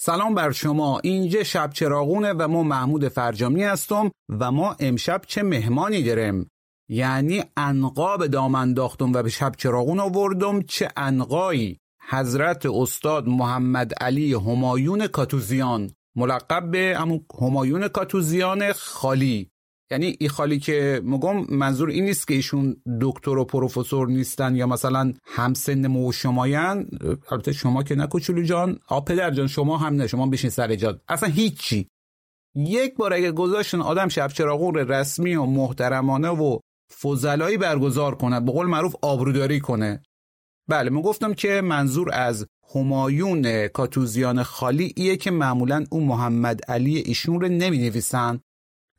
سلام بر شما، اینجا شبچراغونه و ما محمود فرجامی هستم و ما امشب چه مهمانی داریم؟ یعنی عنقا به دام انداختم و به شبچراغون آوردم، چه عنقایی؟ حضرت استاد محمد علی همایون کاتوزیان، ملقب به همایون کاتوزیان خالی. یعنی ای خالی که میگم منظور این نیست که ایشون دکتر و پروفسور نیستن یا مثلا همسن ما و شماین، البته شما که نه کوچولو جان، پدر جان شما هم نه، شما بشین سر جاد، اصلا هیچی. یک بار اگه گذاشتن آدم شبچراغون رسمی و محترمانه و فضلایی برگزار کنه، به قول معروف آبروداری کنه. بله، من گفتم که منظور از همایون کاتوزیان خالی ایه که معمولا اون محمد علی ایشون رو نمی‌نویسن،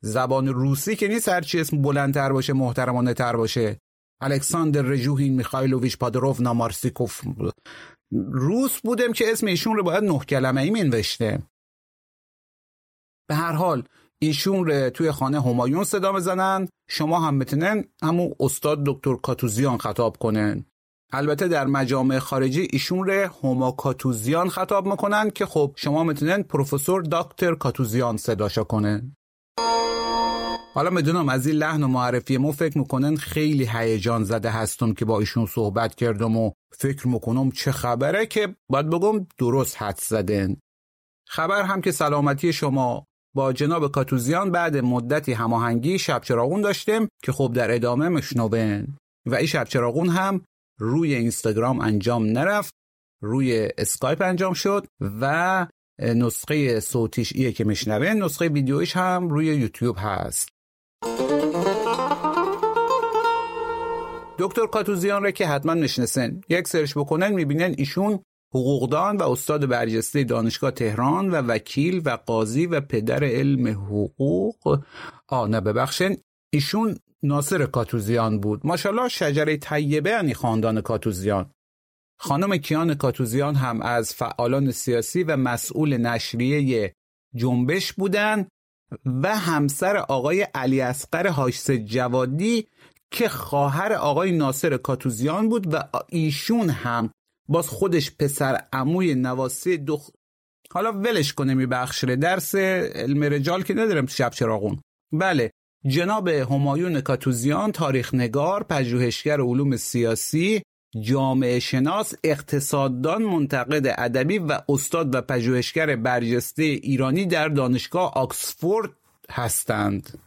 زبان روسی که نیست هرچی اسم بلندتر باشه محترمانه تر باشه، الکساندر رجوهین میخایلوویچ پادروف نامارسیکوف، روس بودم که اسم ایشون رو باید 9 کلمه ای مینوشته. به هر حال ایشون رو توی خانه همایون صدا بزنن، شما هم میتونن همون استاد دکتر کاتوزیان خطاب کنن. البته در مجامع خارجی ایشون رو هما کاتوزیان خطاب میکنن که خب شما میتونن پروفسور دکتر کاتوزیان صداشا کنن. حالا میدونم از این لحن و معرفی ما فکر میکنن خیلی هیجان زده هستم که با ایشون صحبت کردم و فکر میکنم چه خبره، که باید بگم درست حد زدن. خبر هم که سلامتی شما. با جناب کاتوزیان بعد مدتی هماهنگی شبچراغون داشتم که خب در ادامه مشنوبن و این شبچراغون هم روی اینستاگرام انجام نرفت، روی اسکایپ انجام شد و نسخه صوتیش ایه که مشنوه، نسخه ویدیویش هم روی یوتیوب هست. دکتر کاتوزیان را که حتما میشناسن، یک سرچ بکنن میبینن ایشون حقوقدان و استاد برجسته دانشگاه تهران و وکیل و قاضی و پدر علم حقوق. ببخشن، ایشون ناصر کاتوزیان بود. ماشاءالله شجره طیبه یعنی خاندان کاتوزیان. خانم کیان کاتوزیان هم از فعالان سیاسی و مسئول نشریه جنبش بودن و همسر آقای علی اصغر هاشمی جوادی که خواهر آقای ناصر کاتوزیان بود و ایشون هم باز خودش پسر عموی نواسی حالا ولش کنه، میبخشه، درس علم رجال که ندارم تو شبچراغون. بله، جناب همایون کاتوزیان تاریخ نگار، پژوهشگر علوم سیاسی، جامعه شناس، اقتصاددان، منتقد ادبی و استاد و پژوهشگر برجسته ایرانی در دانشگاه آکسفورد هستند.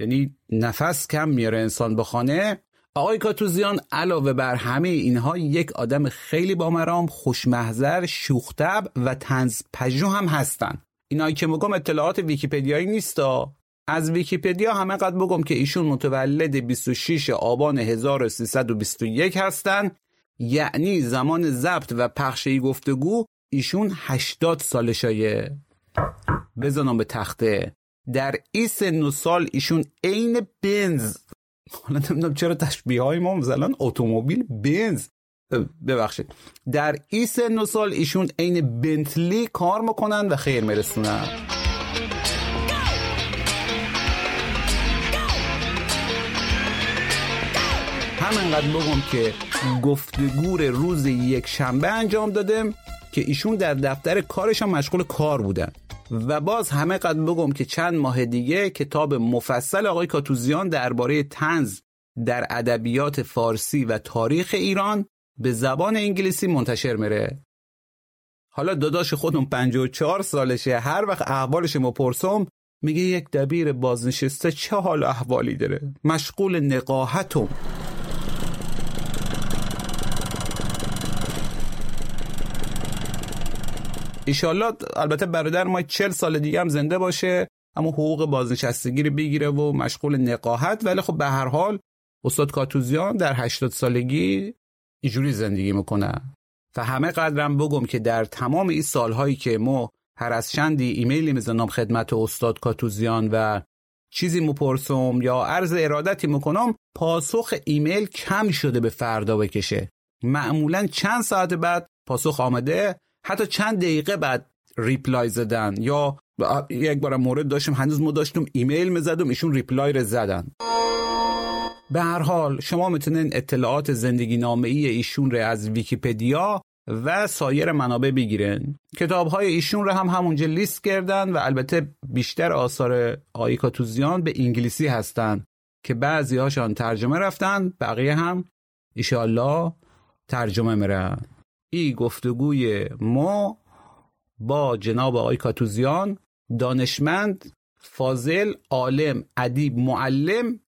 یعنی نفس کم میاره انسان به خانه. آقای کاتوزیان علاوه بر همه اینها یک آدم خیلی بامرام، خوشمحضر، شوخ‌طبع و طنزپژوه هم هستند. اینایی که میگم اطلاعات ویکی‌پدیایی نیستا. از ویکی‌پدیا همه قد بگم که ایشون متولد 26 آبان 1321 هستن، یعنی زمان ضبط و پخش گفتگو ایشون 80 سالشایه. بزنم به تخته. در این سن و سال ایشون عین بنز، حالا نمیدونم چرا تشبیه های ما مثلا اتومبیل بنز، ببخشید، در این سن و سال ایشون عین بنتلی کار میکنن و خیر میرسونن. همینقدر بگم که گفتگور روز یک شنبه انجام دادم که ایشون در دفتر کارش هم مشغول کار بودن و باز همه قد بگم که چند ماه دیگه کتاب مفصل آقای کاتوزیان درباره طنز در ادبیات فارسی و تاریخ ایران به زبان انگلیسی منتشر میره. حالا داداش خودم 54 سالشه، هر وقت احوالش رو پرسم میگه یک دبیر بازنشسته چه حال احوالی داره، مشغول نقاهتم. ایشالله البته برادر ما 40 سال دیگه هم زنده باشه اما حقوق بازنشستگی رو بگیره و مشغول نقاهت، ولی خب به هر حال استاد کاتوزیان در 80 سالگی اینجوری زندگی میکنه. و همه قدرم بگم که در تمام این سالهایی که ما هر از چندی ایمیلی میزنم خدمت استاد کاتوزیان و چیزی مپرسم یا عرض ارادتی میکنم، پاسخ ایمیل کم شده به فردا بکشه. معمولا چند ساعت بعد پاسخ آمده، حتی چند دقیقه بعد ریپلای زدن، یا یک بار مورد داشتم هنوز ما داشتم ایمیل میزدم ایشون ریپلای رو زدن. به هر حال شما میتونین اطلاعات زندگی نامه‌ای ایشون رو از ویکی‌پدیا و سایر منابع بگیرن. کتاب‌های ایشون رو هم همونجا لیست کردن و البته بیشتر آثار آقای کاتوزیان به انگلیسی هستن که بعضی‌هاشون ترجمه رفتن، بقیه هم ان شاءالله ترجمه میرن. این گفتگوی ما با جناب آقای کاتوزیان، دانشمند، فاضل، عالم، ادیب، معلم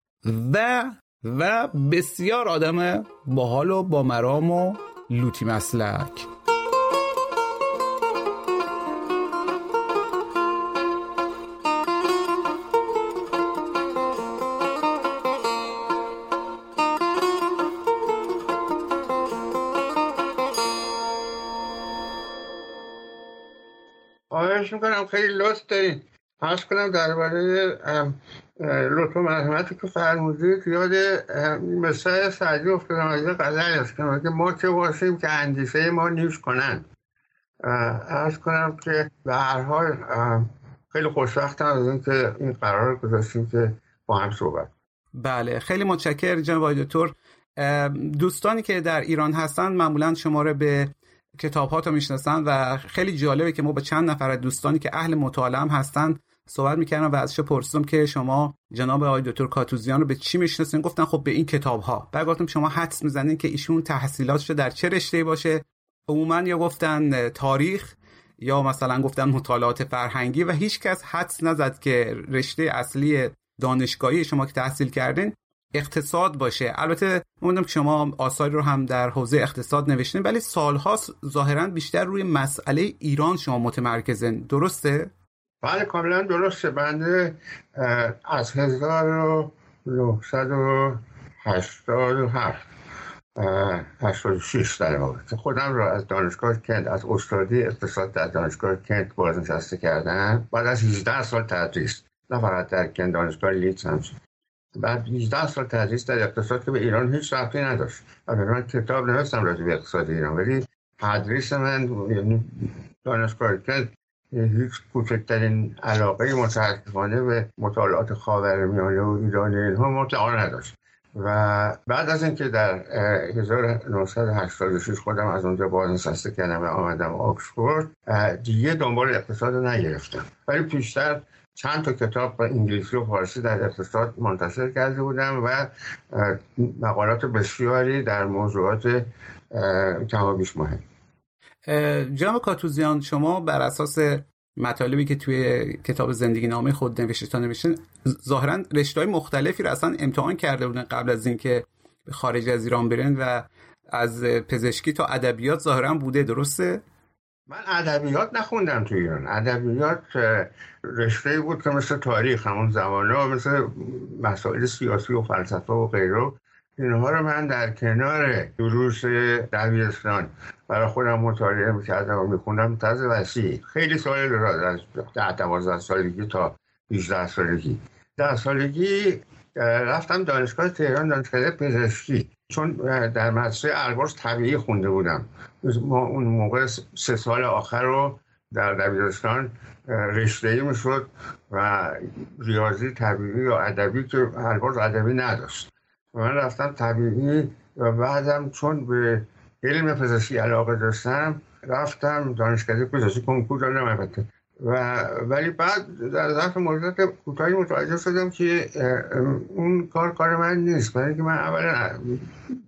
و بسیار آدم باحال و با مرام و لوتی مسلک. آرزو می‌کنم خیلی لطف دارین. عرض کنم درباره لطف و مرحمتی که فرمودید یاد مثل سعدی افتادم از غزل هست که ما چه باشیم که اندیشه ما نیوش کنن. عرض کنم که به هر حال خیلی خوشبختم از اینکه این قرار گذاشتیم که با هم صحبت. بله خیلی متشکر جناب دکتر. دوستانی که در ایران هستن معمولا شماره به کتاب ها تا میشناسن و خیلی جالبه که ما با چند نفر از دوستانی که اهل مطالعه هم هستن صحبت میکردم و ازش پرسیدم که شما جناب آقای دکتر کاتوزیان رو به چی میشناسین؟ گفتن خب به این کتاب ها. بعد گفتم شما حدس میزنین که ایشون تحصیلاتش در چه رشته‌ای باشه؟ عموما یا گفتن تاریخ یا مثلا گفتن مطالعات فرهنگی و هیچ کس حدس نزد که رشته اصلی دانشگاهی شما که تحصیل کردین اقتصاد باشه. البته می‌دونم که شما آثاری رو هم در حوزه اقتصاد نوشتین ولی سال‌ها ظاهراً بیشتر روی مسئله ایران شما متمرکزین، درسته؟ بله کاملا درسته. بنده از 1987 86 در واقع خودم رو از دانشگاه کنت، از استادی اقتصاد در دانشگاه کنت بازنشسته کردم بعد از 18 سال تدریس، نه فقط در کنت، دانشگاه لیتز هم بعد 18 سال تدریس در اقتصاد که به ایران هیچ ربطی نداشت. من کتاب نوشتم راجع به اقتصاد ایران ولی تدریس من یعنی دانشگاه کنت هیچ کوچکترین علاقه متأسفانه به مطالعات خاورمیانه و ایران اینها مطلقاً نداشت. و بعد از اینکه در 1986 خودم از اونجا بازنشسته کردم و آمدم آکسفورد دیگه دنبال اقتصاد رو نگرفتم ولی پیشتر چند تا کتاب با انگلیسی و فارسی در اقتصاد منتشر کرده بودم و مقالات بسیاری در موضوعات کما بیش مهم. جناب کاتوزیان شما بر اساس مطالبی که توی کتاب زندگی نامه خود نوشتین ظاهرا رشته‌های مختلفی رو اصلا امتحان کرده بودن قبل از اینکه به خارج از ایران برن و از پزشکی تا ادبیات ظاهرا بوده، درسته؟ من ادبیات نخوندم تو ایران. ادبیات رشته‌ای بود که مثل تاریخ همون زمانه مثل مسائل سیاسی و فلسفه و غیره اینها رو من در کنار دروس دبیرستان برای خودم مطالعه می‌کردم و می‌خوندم، تازه وسیع، خیلی سال دراز، از 10-12 سالگی تا 18 سالگی. 10 سالگی رفتم دانشگاه تهران، دانشگاه پزشکی، چون در مدرسه البرز طبیعی خونده بودم. ما اون موقع 3 سال آخر رو در دبیرستان رشته‌ای می‌شد و ریاضی طبیعی یا ادبی که البرز ادبی نداشت. من رفتم طبیعی و بعدم چون به علم پزشکی علاقه داشتم رفتم دانشکده پزشکی، کنکور دادم البته، ولی بعد در ظرف مدت کوتاهی متوجه شدم که اون کار من نیست، برای اینکه من اولا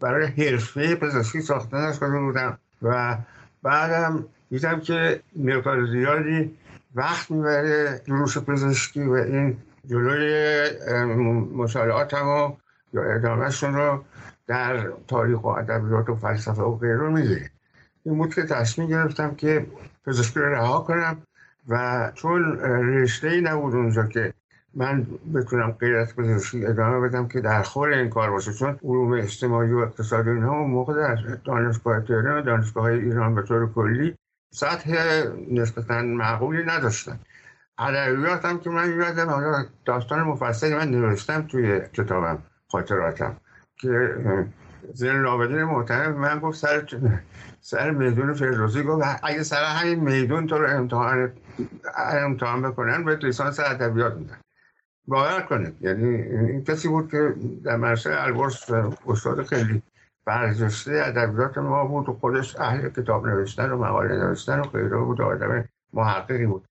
برای حرفه پزشکی ساخته نشده بودم و بعدم دیدم که مقدار زیادی وقت میبره دروس پزشکی و این جلوی مطالعاتم و یا ادامهشون رو در تاریخ و ادبیات و فلسفه و غیره میگیره. این بود که تصمیم گرفتم که پزشکی رو رها کنم و چون رشته‌ای نبود اونجا که من بتونم غیر از پزشکی ادامه بدم که در خور این کار باشه، چون علوم اجتماعی و اقتصادی اینها اون موقع در دانشگاه تهران و دانشگاه های ایران به طور کلی سطح نسبتاً معقولی نداشتن. ادبیات هم که من یادم، حالا داستان مفصلی من نوشتم توی کتابم خاطراتم که زن رابطه محترم من گفت سر میدون فردوسی، گفت اگه سر همین میدون تو رو امتحان بکنن به لیسانس ادبیات میدن. باور کنید، یعنی این کسی بود که در مدرسه البرز استاد خیلی برجسته ادبیات ما بود و خودش اهل کتاب نوشتن و مقاله نوشتن و غیره بود و آدم محققی بود.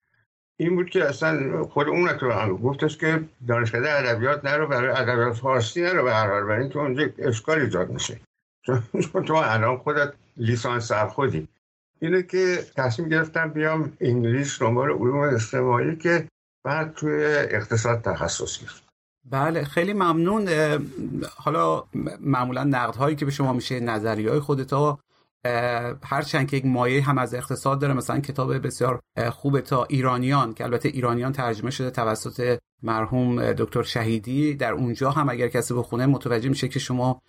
این بود که اصلا خود اون رو گفتش که دانشکده ادبیات نرو، برای ادبیات فارسی نرو، به هر حال برای اینکه اونجا اشکال ایجاد میشه، چون تو الان خودت لیسانس سر خودی. اینه که تصمیم گرفتم بیام انگلیس دنبال علوم اجتماعی که بعد توی اقتصاد تخصص گرفتم. بله خیلی ممنون. حالا معمولا نقدهایی که به شما میشه نظریه‌های خودتا، هرچند که یک مایه هم از اقتصاد داره، مثلا کتاب بسیار خوبه تا ایرانیان که البته ایرانیان ترجمه شده توسط مرحوم دکتر شهیدی، در اونجا هم اگر کسی بخونه متوجه میشه که شما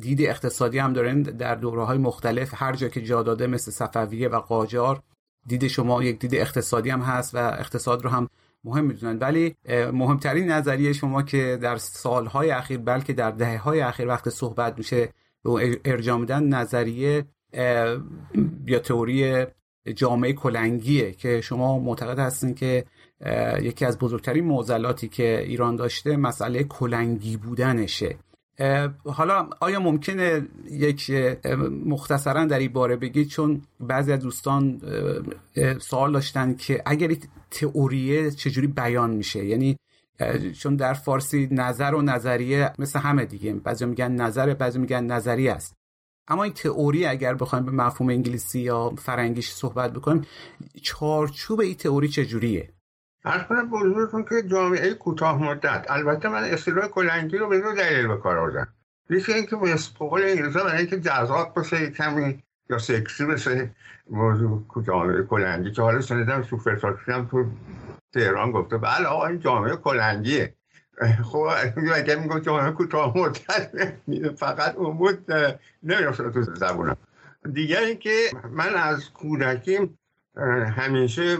دید اقتصادی هم دارین در دوره‌های مختلف، هر جا که جا داده، مثل صفویه و قاجار، دید شما یک دید اقتصادی هم هست و اقتصاد رو هم مهم میدونن. ولی مهمترین نظریه شما که در سالهای اخیر، بلکه در دهه‌های اخیر وقت صحبت میشه ارجاع میدن، نظریه یا تئوری جامعه کلنگیه که شما معتقد هستین که یکی از بزرگترین معضلاتی که ایران داشته مسئله کلنگی بودنشه. حالا آیا ممکنه یک مختصرا در این باره بگید؟ چون بعضی از دوستان سوال داشتن که اگر این تئوریه چجوری بیان میشه، یعنی چون در فارسی نظر و نظریه مثل همه دیگه، بعضی میگن نظر، بعضی میگن نظریه است، اما این تئوری اگر بخوایم به مفهوم انگلیسی یا فرنگیش صحبت بکنیم، چارچوب این تئوری چجوریه؟ عرض کنم بزرگتون که جامعه کوتاه مدت. البته من اصطلاح کلنگی رو به دو دلیل به کار آوردم. یکی اینکه بقول انگلیس‌ها برای اینکه جذاب باشه کمی یا سکسی بشه موضوع جامعه کلنگی، که حالا شنیدم سوپرتاکسی هم تو تهران گفته بله آقا این جامعه کلنگیه. خب اگه میگم جامعه کوتاه مدت فقط اون بود نمی‌رسه تو زبونم. دیگه اینکه من از کودکیم همیشه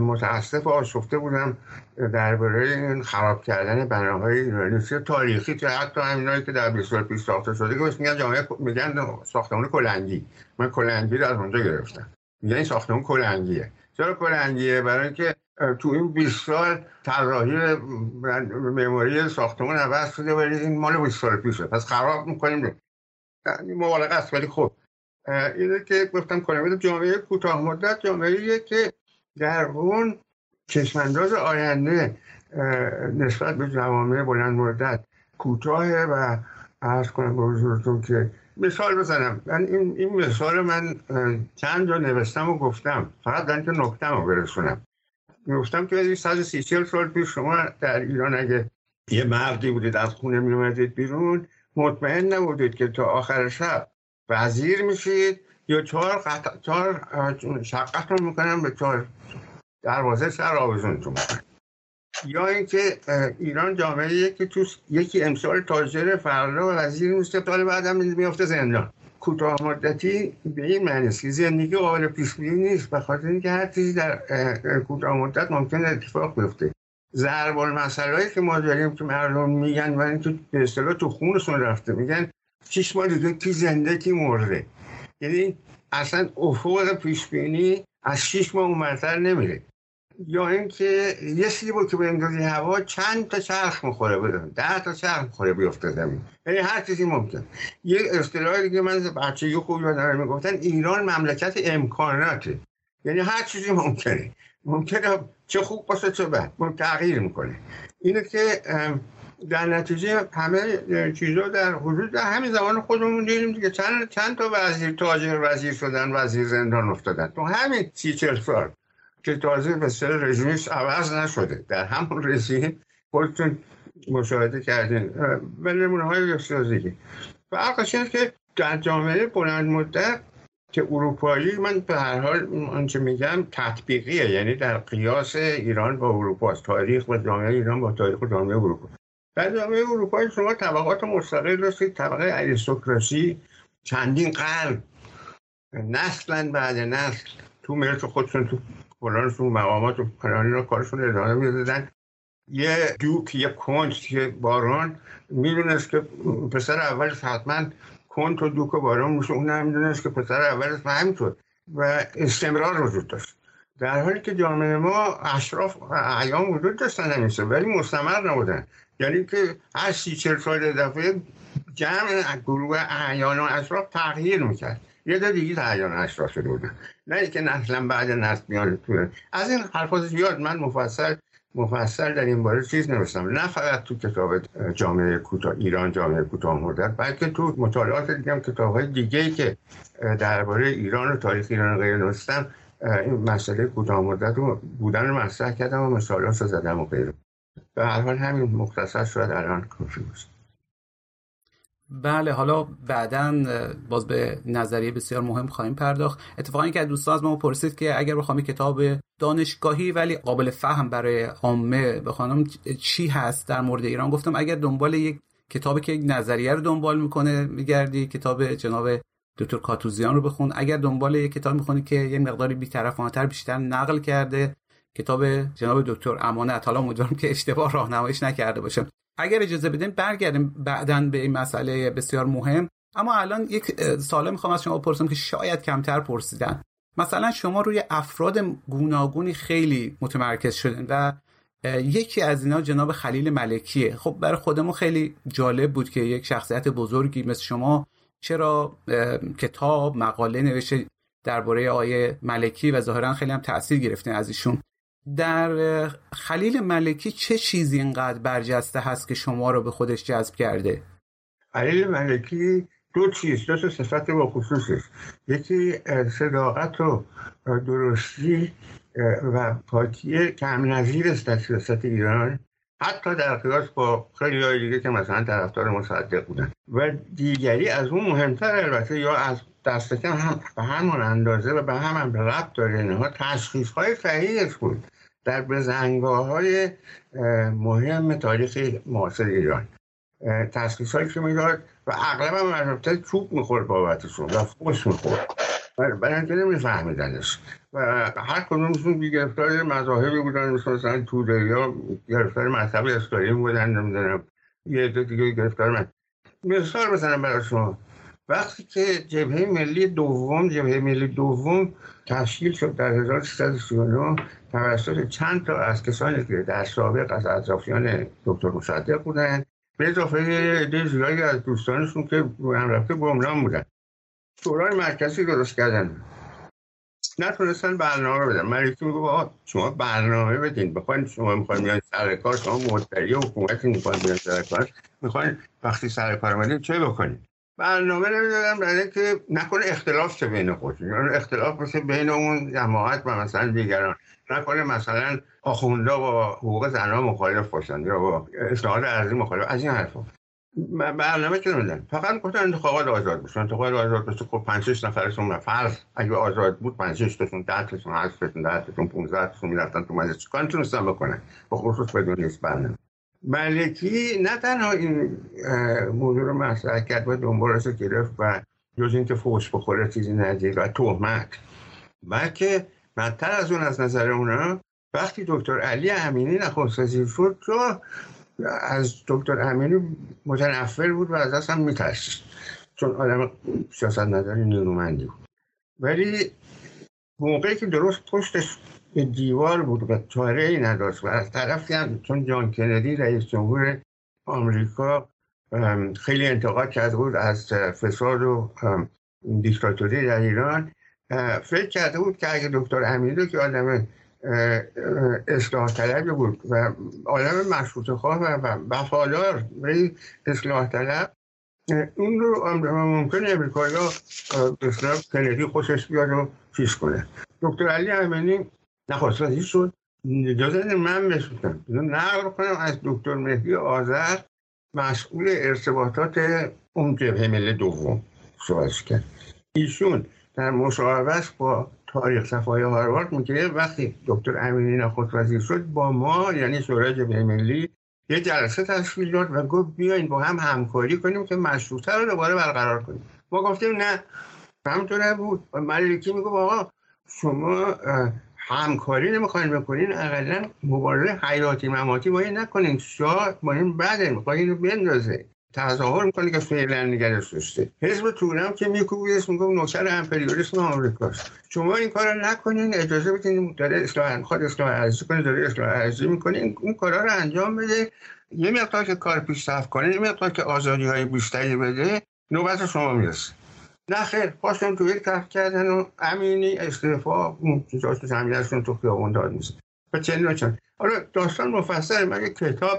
متاسف و آشفته بودم درباره این خراب کردن بناهای ایرانی تاریخی، که حتی همینایی که در 20 ساخته شده که میگن جامعه، میگن ساختمان کلنگی. من کلنگی رو از اونجا گرفتم، میگن این ساختمان کلنگیه. چرا کلنگیه؟ برای اینکه تو این 20 سال طراحی معماری ساختمان عوض شده، ولی این مال 20 سال پیشه، پس خراب می‌کنیم. یعنی مبالغه است، ولی خب اینه که گفتم کلمه جامعه کوتاه مدت جامعه‌ایه که در اون چشمانداز آینده نسبت به جامعه بلند مدت کوتاهه. و عرض کنم به حضورتون که مثال بزنم، من این مثال من چند جا نوشتم و گفتم، فقط دارم که نکتم رو برسونم. گفتم که 130 سال پیش شما در ایران اگه یه مردی بودید از خونه می اومدید بیرون، مطمئن نبودید که تا آخر شب وزیر میشید یا 4 شقتون میکنن، به 4 دروازه سر آویزونتون میکنن. یا اینکه ایران جامعه که تو یکی امسال تاجر فردا و وزیر میشه، تا بعدم میفته زندان. کوتاه‌مدتی به این معنی است که زندگی قابل پیش‌بینی نیست، به خاطر اینکه هر چیزی در کوتاه مدت ممکن اتفاق بیفته. ضرب المثلایی که ما داریم که مردم میگن، ولی تو به اصطلاح تو خونشون رفته، میگن چیش ما دیدن کی زنده کی مرده. یعنی اصلا افق پیش‌بینی از 6 ماه عمرتر نمیره. یا اینکه یه سیبو که بندازی هوا چند تا چرخ میخوره بدون 10 تا چرخ میخوره بیفته زمین. یعنی هر چیزی ممکن. یه اصطلاحی دیگه من بچگی خوب یادم میگفتن ایران مملکت امکاناته. یعنی هر چیزی ممکنه. ممکنه چه خوب باشه چه بد، اون تغییر میکنه. اینه که در نتیجه همه چیزا در حدود در همین زمان خودمون دیدیم دیگه، چند تا وزیر تاجر وزیر شدن، وزیر زندان افتادن. تو همین 30 سال که تازه به سر رژیمش عوض نشده، در همون رژیم خودتون مشاهده کردین به نمونه‌های یکسازی. فرقش اینه که در جامعه بلند مدت که اروپایی، من به هر حال آنچه میگم تطبیقیه، یعنی در قیاس ایران با اروپا، تاریخ و جامعه ایران با تاریخ و جامعه اروپا. در جامعه اروپایی شما طبقات مستقل داشتید، طبقه اریستوکراسی چندین قرن نسلن بعد نسل تو ملک خودشون تو فلانشون مقامات و فلانی را کارشون ادامه میدادن. یه دوک، یه کنت، یه بارون میدونست که پسر اولش حتما کنت و دوک و بارون میشه، اون هم میدونست که پسر اولش همینطور، و استمرار وجود داشت. در حالی که جامعه ما اشراف و اعیان وجود داشتن همیشه، ولی مستمر نبودن. یعنی که هر 30-40 سال دفعه جمع گروه اعیان و اشراف تغییر میکرد، یه دو دیگه تعیان اشراف شده بودن، نه اینکه نسلا بعد نسل میاد تو. از این حرفا زیاد من مفصل در این باره چیز نوشتم، نه فقط تو کتاب جامعه کوتاه ایران، جامعه کوتاه مدت، بلکه تو مطالعات دیگه هم، کتاب‌های دیگه‌ای که درباره ایران و تاریخ ایران غیر نوشتم، این مسئله کوتاه مدت رو بودن رو مطرح کردم و مثالاشو زدم و غیره. به هر حال همین مختصر شاید الان کافی باشه. بله، حالا بعداً باز به نظریه بسیار مهم خواهیم پرداخت. اتفاقاً که دوستان از ما پرسید که اگر بخوام کتاب دانشگاهی ولی قابل فهم برای عامه بخونم چی هست در مورد ایران، گفتم اگر دنبال یک کتابی که یک نظریه رو دنبال میکنه میگردی، کتاب جناب دکتر کاتوزیان رو بخون. اگر دنبال یک کتاب میخونی که یه مقداری بی‌طرفانه‌تر بیشتر نقل کرده، کتاب جناب دکتر امانت. حالا امیدوارم که اشتباه راهنماییش نکرده باشم. اگر اجازه بدین برگردیم بعداً به این مسئله بسیار مهم، اما الان یک سوال میخوام از شما بپرسم که شاید کمتر پرسیدن. مثلا شما روی افراد گوناگونی خیلی متمرکز شدین و یکی از اینا جناب خلیل ملکیه. خب برای خودمون خیلی جالب بود که یک شخصیت بزرگی مثل شما چرا کتاب مقاله نوشته درباره آقای ملکی و ظاهرا خیلی هم تأثیر گرفتین از ایشون. در خلیل ملکی چه چیزی اینقدر برجسته هست که شما رو به خودش جذب کرده؟ خلیل ملکی دو تا صفت با خصوصش، یکی صداقت و درستی و پاکی کم نظیر است در سیاست ایران، حتی در قیاس با خیلی‌های دیگه که مثلا طرفدار مصدق بودن، و دیگری از اون مهمتر البته، یا از دست کم هم به همون اندازه و به هم ربط داره، اینها تشخیص‌های صحیحش بود در بزنگاه‌های مهم تاریخ معاصر ایران، تشخیص‌هایی که می‌داد و اغلب هم البته چوب می‌خورد بابتشون و فحش می‌خورد، برای اینکه نمی‌فهمیدنش و هر کدومشون گرفتار مذاهبی بودن، مثلا توده‌ها گرفتار مذهب اسلامی بودن، نمی‌دونم یه دو دیگه گرفتار من. مثال بزنم برای شما، وقتی که جبهه ملی دوم تشکیل شد در 1339 توسط چند تا از کسانی که در سابق از اطرافیان دکتر مصدق بودند، به اضافه عده زیادی از دوستانشون که هم رفته گمنام بودن، شورای مرکزی درست کردن. نتونستن برنامه بدن. ملکی میگه آقا شما برنامه بدین، بخواید شما میخواید بیاید سر کار، شما مدعی حکومتی میخواید بیاید سر کار، میخواید وقتی سر کار اومدید چه بکنید؟ برنامه نمیدادم برای اینکه نکنه اختلاف چه بین خودشون، یعنی اختلاف باشه بین اون جماعت و مثلا دیگران، نکنه مثلا آخوندا با حقوق زنان مخالف باشن یا با اصلاحات ارضی مخالف، از این حرفا برنامه که نمیدن. فقط گفتن انتخابات آزاد بشه، انتخابات آزاد بشه. خب 5-6 نفرشون فرض اگه آزاد بود 5-6 تاشون، 10 تاشون، 8 تاشون، 10 تاشون، 15 تاشون می‌رفتن تو مجلس، چیکار می‌تونستن بکنن؟ به خصوص بدون هیچ برنامه. ملکی نه تنها این موضوع رو مطرح کرد و دنبالش گرفت و جز این که فوش بخوره چیزی ندید و تهمت. بلکه بدتر از اون از نظر اونا وقتی دکتر علی امینی نخست وزیر شد که از دکتر امینی متنفر بود و از اصلا میترسید چون آدم سیاست نداری نیرومندی بود، ولی موقعی که درست پشتش به دیوار بود و چاره‌ای نداشت و از طرفی هم چون جان کندی رئیس جمهور آمریکا خیلی انتقاد کرده بود از فساد و دیکتاتوری در ایران، فکر کرده بود که اگه دکتر امینی که آدم اصلاح طلب بود و آدم مشروطه خواه و وفادار و اصلاح طلب، اون رو ممکنه امریکایی‌ها اصلاح کندی خوشش بیاد و چیز کنه. دکتر علی امینی نخواست وزیر شد، اجازه من بسوتم نقل کنم از دکتر مهدی آذر مسئول ارتباطات اون جبهه ملی دوم صحبت کرد. ایشون در مصاحبهش با تاریخ صفحه‌های هاروارد میگه وقتی دکتر امینی نخست وزیر شد با ما یعنی شورای جبهه ملی یه جلسه تشکیل داد و گفت بیاین با هم همکاری کنیم که مشروطه رو دوباره برقرار کنیم. ما گفتیم نه، همونطور بود. ملکی میگه آقا شما همکاری نمیخواین بکنین، اقلا مبارزه حیاتی مماتی با این نکنین، شاه با این بده میخواد اینو بندازه، تظاهر میکنه که فعلا نگرش داشته. حزب توله هم که میکوبیدش میگفت نوکر امپریالیسم آمریکاست، شما این کارو نکنین، اجازه بدین داره اصلاح خود اصلاح ارزی کنه، داره اصلاح ارزی میکنه، اون کارا رو انجام بده، یه مقدار که کار پیشرفت کنه، یه مقدار که آزادی های بیشتری بده، نوبت شما میرسه. نخیر، پاشون توی کف کردن و امینی استعفا چیزاش تو زمینشون تو خیابون داد میزن و چند. حالا داستان مفصل، من یک کتاب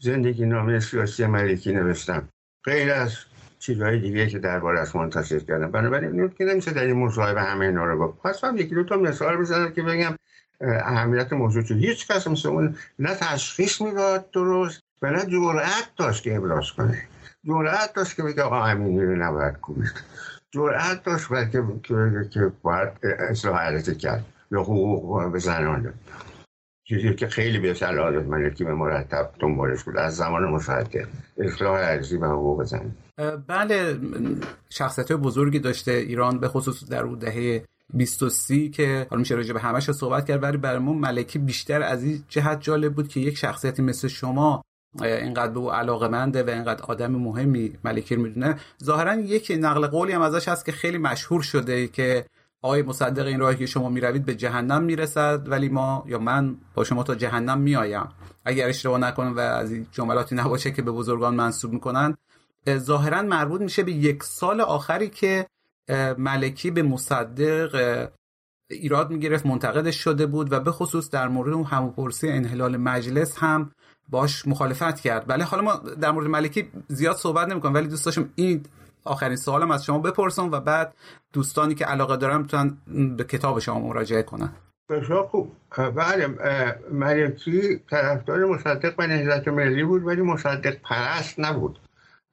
زندگی نامه سیاسی ملکی نوشتم غیر از چیزهای دیگه که درباره‌اش منتشر کردم، بنابراین اینو که نمیشه در این مصاحبه همه اینا رو گفت. خواستم یکی دو تا مثال بزنم که بگم اهمیت موضوع چیه. هیچ کس مثل اون نه تشخیص میداد درست و نه جرأت داشت که ابراز کنه، جرأت داشت که بگه آقا امینی رو نباید کوبید، جرأت داشت که باید اصلاح عرضه کرد یا حقوق به زنان داد، چیزی که خیلی بیش از عادت ملکی به مرتب دنبالش بود از زمان مصدق، اصلاح عرضه و حقوق زنان. بله، شخصیت بزرگی داشته ایران به خصوص در اون دهه 20 و 30 که حالا میشه راجع به همه‌اش صحبت کرد، ولی برامون ملکی بیشتر از این جهت جالب بود که یک شخصیتی مثل شما اینقدر به او علاقه‌منده و اینقدر آدم مهمی ملکی رو میدونه. ظاهراً یک نقل قولی هم ازش هست که خیلی مشهور شده که آقای مصدق این راهی که شما میروید به جهنم میرسد ولی ما یا من با شما تا جهنم میایم، اگر اشتباه نکنم و از این جملاتی نباشه که به بزرگان منسوب میکنن. ظاهراً مربوط میشه به یک سال آخری که ملکی به مصدق ایراد میگرفت، منتقدش شده بود و به خصوص در مورد اون همپرسی انحلال مجلس هم باش مخالفت کرد. بله، حالا ما در مورد ملکی زیاد صحبت نمی‌کنم ولی دوست داشتم این آخرین سوالم از شما بپرسم و بعد دوستانی که علاقه دارن میتونن به کتاب شما مراجعه کنن. بسیار خوب. بله، ملکی طرفدار مصدق و نهضت ملی بود ولی مصدق پرست نبود،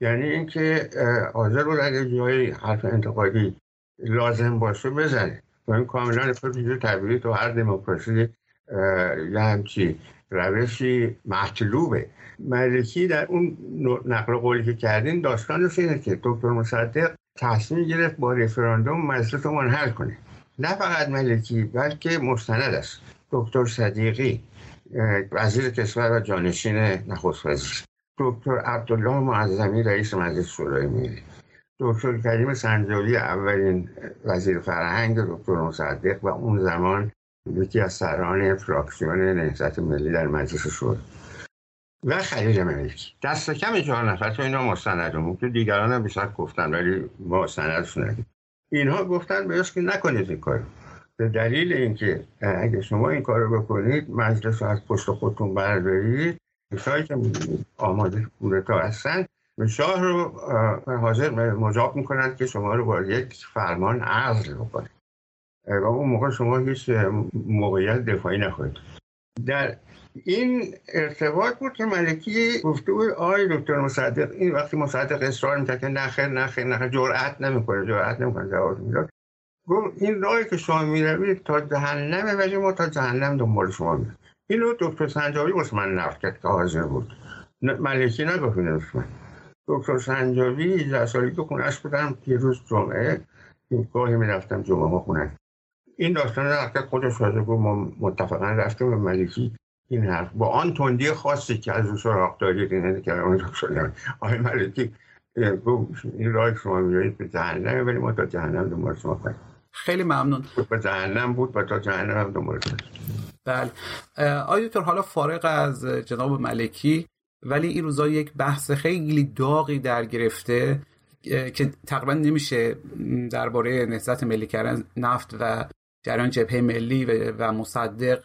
یعنی اینکه حاضر بود اگر جایی حرف انتقادی لازم باشه بزنه و این کاملا فرض طبیعی تو هر دموکراسی یه همچی روشی مطلوبه. ملکی در اون نقل قولی که کردین داستانش اینه که دکتر مصدق تصمیم گرفت با رفراندوم مجلس رو منحل کنه. نه فقط ملکی بلکه مستند است، دکتر صدیقی وزیر کشور و جانشین نخست وزیر، دکتر عبدالله معظمی رئیس مجلس شورای ملی، دکتر کریم سنجابی اولین وزیر فرهنگ دکتر مصدق و اون زمان یکی از سران فراکسیون نهضت ملی در مجلس شورا و خلیل ملکی. دست کم 4 نفر تو اینا مستندون بود، تو دیگران هم بیشتر گفتن ولی ما سندش ندیم. اینها گفتن بهش که نکنید این کارو به دلیل اینکه اگه شما این کارو بکنید مجلس رو از پشت خودتون بردارید، کسایی که آماده کودتا هستن به شاه رو حاضر مجاب میکنند که شما رو با یک فرمان عزل بکنید و اون موقع شما هیچ موقعیت دفاعی نخواهید. در این ارتباط بود که ملکی گفته بود آی دکتر مصدق، این وقتی مصدق اصرار میکرد که نخیر جرأت نمیکنه جواب میداد، گفت این راهی که شما میروید تا جهنمه ولی ما تا جهنم دنبال شما میریم. اینو دکتر سنجابی مطمئن نفت کرد که حاضر بود، ملکی نگفت. دکتر سنجابی در سالی که خونش بودم یه روز جمعه گاهی میرفتم جمعه ها خونش. این داستان حقیقت خودش راجع بود، ما متفقا رفتیم به ملکی این حرف با آن تندی خاصی که از او سراغ دارید این که اون دکتر سنجابی آقای ملکی این رای شما میرایید به جهنمه ولی ما تا جهنم دنبال شما پرید. خیلی ممنون. به جهنم بود و تا جهنم هم دنبال شد. بله آقای دکتر، حالا فارغ از جناب ملکی ولی این روزا یک بحث خیلی داغی در گرفته که تقریبا نمیشه درباره نهضت ملی کردن نفت و جریان جبهه ملی و مصدق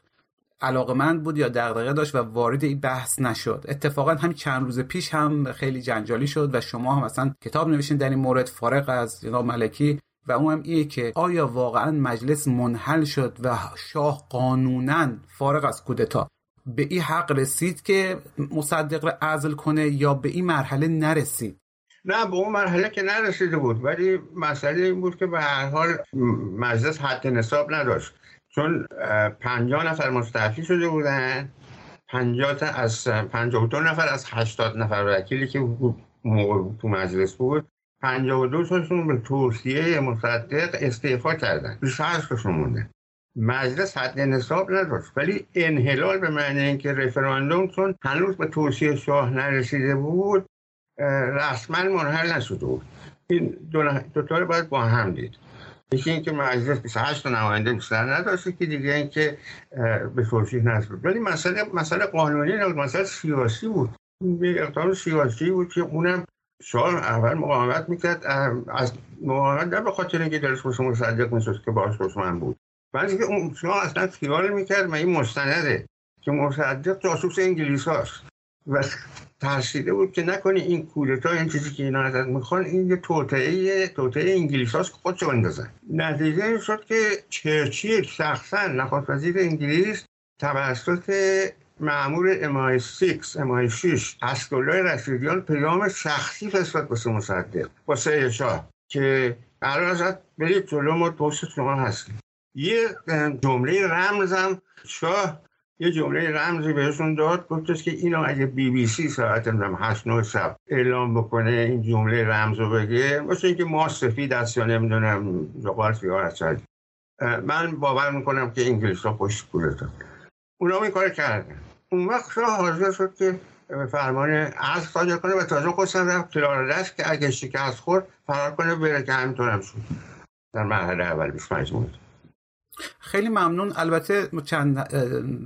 علاقمند بود یا دغدغه داشت و وارد این بحث نشد. اتفاقا همین چند روز پیش هم خیلی جنجالی شد و شما هم اصلا کتاب نوشتین در این مورد فارغ از جناب ملکی و اون هم اینه که آیا واقعا مجلس منحل شد و شاه قانوناً فارغ از کودتا به این حق رسید که مصدق را عزل کنه یا به این مرحله نرسید؟ نه به اون مرحله که نرسیده بود، ولی مسئله این بود که به هر حال مجلس حد نصاب نداشت چون 50 نفر مستعفی شده بودن، 52 نفر از 80 نفر وکیلی که موقع تو مجلس بود 52 تاشون به توصیه مصدق استعفا کردن، 26 تاشون مونده. مجلس حد نصاب نداشت، ولی انحلال به معنی اینکه رفراندوم چون هنوز به توصیه شاه نرسیده بود رسما منحل نشده بود. این دو تا رو باید با هم دید، یکی اینکه مجلس 28 تا نماینده بیشتر نداشت که دیگه اینکه به توصیه نرسیده بود. ولی مسئله قانونی نبود، مسئله سیاسی بود. یه اقدام سیاسی بود که اونم شاه اول مقاومت میکرد، از مقاومت نه به خاطر اینکه دلش خوش مصدق میشد که باش دشمن بود، بلکه که اون شاه اصلا خیال میکرد و این مستنده که مصدق جاسوس انگلیس هاست و ترسیده بود که نکنه این کودتا این چیزی که اینا ازت میخوان این یه توطئه انگلیس هاست که خودشو اندازن. نتیجه این شد که چرچیل شخصا نخست وزیر انگلیس توسط مأمور MI6 اسدالله رشیدیان پیام شخصی فرستاد واسه مصدق واسه شاه که قرار است برید جلو ما دوست شما هستیم. یه جمله رمزم شاه یه جمله رمزی بهشون داد، گفتش که اینو اگه BBC ساعت 8-9 شب اعلام بکنه این جمله رمز رو بگه واسه اینکه ما سفید است یا نمیدونم زغال سیاه است. من باور میکنم که انگلیس‌ها پشت کولتن. اونا هم این کار کردن. اون وقت شاه حاضر شد که به فرمان عزل صادر کنه و تازه خودش هم رفت کلاردست که اگه شکست خورد فرار کنه بره، که همینطورم شد در مرحله اول 25 مورد. خیلی ممنون. البته چند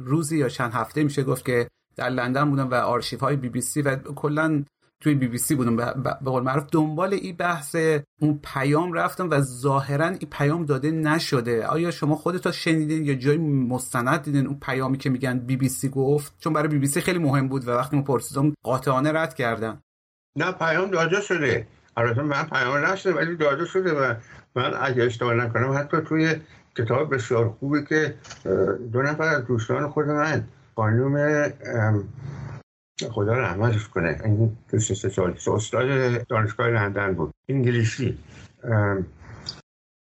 روزی یا چند هفته میشه گفت که در لندن بودم و آرشیف های BBC و کلا توی BBC بودم، به قول معروف دنبال این بحث اون پیام رفتم و ظاهرا این پیام داده نشده. آیا شما خودتون شنیدین یا جای مستند دیدین اون پیامی که میگن BBC گفت؟ چون برای BBC خیلی مهم بود و وقتی ما پرسیدم قاطعانه رد کردن. نه پیام داده شده، البته من پیام نشده ولی داده شده و من اگه اشتباه نکنم حتی توی کتاب بسیار خوبی که 2 نفر از دوستان خود من خانم خدا رحمتش کنه این دوست چالش استاد دانشگاه لندن بود انگلیسی،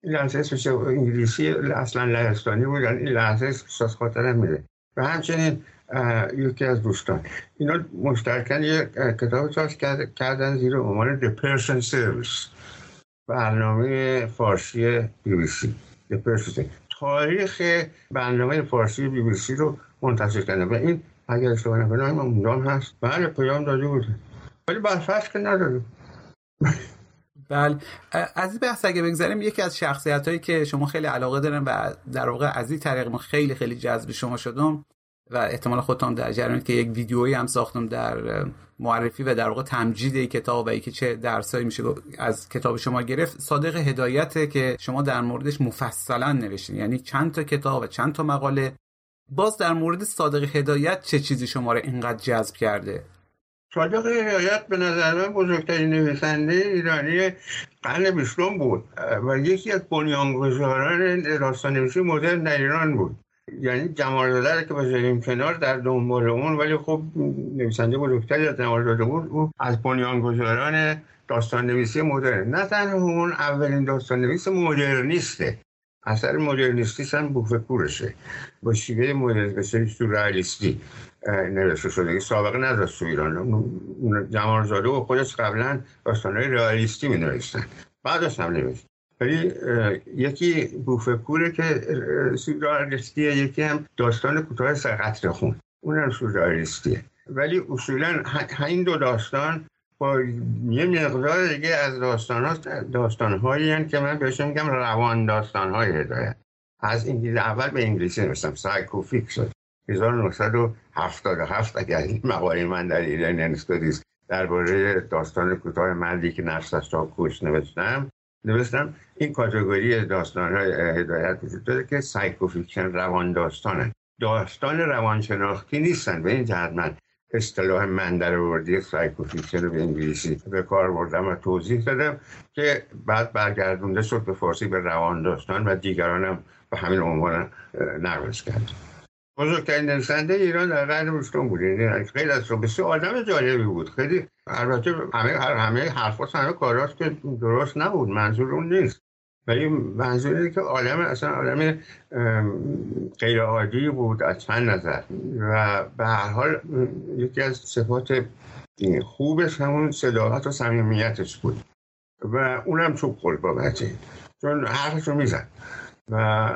این لحظه اسمش انگلیسی اصلا لهستانی بود، این لحظه اسمش از خاطرم میره و همچنین یکی از دوستان اینا مشترکن یه کتاب چاپ کردن زیر عنوان The Persian Service، برنامه فارسی BBC The Persian، تاریخ برنامه فارسی BBC رو منتشر کردن و این اگر اشتباه نکنم اونجا هست. بله پیام داده بود ولی برفش که نداده. بله از این بحث اگه بگذاریم، یکی از شخصیت هایی که شما خیلی علاقه دارن و در واقع از این طریق من خیلی خیلی جذب شما شدم و احتمال خودم در جریان که یک ویدیویی هم ساختم در معرفی و در واقع تمجید این کتاب و اینکه چه درسایی میشه از کتاب شما گرفت، صادق هدایت که شما در موردش مفصلا نوشتین، یعنی چند تا کتاب و چند تا مقاله. باز در مورد صادق هدایت چه چیزی شما رو اینقدر جذب کرده؟ صادق هدایت به نظر من بزرگترین نویسنده ایرانی قرن 20 بود و یکی از بنیانگذاران داستان‌نویسی مدرن در ایران بود. یعنی جمالزاده که بذاریم کنار در دنبال اون، ولی خب نویسنده بزرگتری از جمالزاده بود، او از بنیانگذاران داستان‌نویسی مدرن، نه تنها اون اولین داستان‌نویس مدرنیسته اثر مدرنیستیش هم بوفکورشه، با شیوه مدرنیستی سورئالیستی نوشته شده. سابقه نداشت تو ایران. جمالزاده و خودش قبلا داستان‌های رئالیستی می‌نوشتن، بعدش هم نوشت. ولی یکی بوفکوره که سورئالیستیه، یکی هم داستان کوتاه سقط خون، اونم سورئالیستیه. ولی اصولاً این دو داستان با یه مقدار دیگه از داستان‌هایی هستند که من بهش میگم روان داستان‌های هدایت. از انگلیسی اول به انگلیسی نوشتم، سایکوفیکشن، 1977 اگر این مقاله من در ایرانیان استادیز درباره داستان کوتاه مردی که نفس از چاکوش نوشتم. این کاتگوری داستان‌های هدایت وجود داره که سایکوفیکشن، روان داستانه، داستان روانشناختی نیستن. به این جهت من اصطلاح من در آوردی سایکوفیکشن رو به انگلیسی به کار بردم و توضیح دادم که بعد برگردونده شد به فارسی به روان داستان و دیگرانم به همین عنوان نقلش کردم. بزرگترین نویسنده ایران در قرن 19 بود. خیلی از بسیار آدم جالبی بود. خیلی البته همه حرفاش همه کاراش که درست نبود، منظور اون نیست، ولی منظور اینه که عالم، اصلا عالم غیر عادی بود از چند نظر. و به هر حال یکی از صفات خوبش همون صداقت و صمیمیتش بود و اونم چوب خورد بابت این، چون حرفشو میزد. و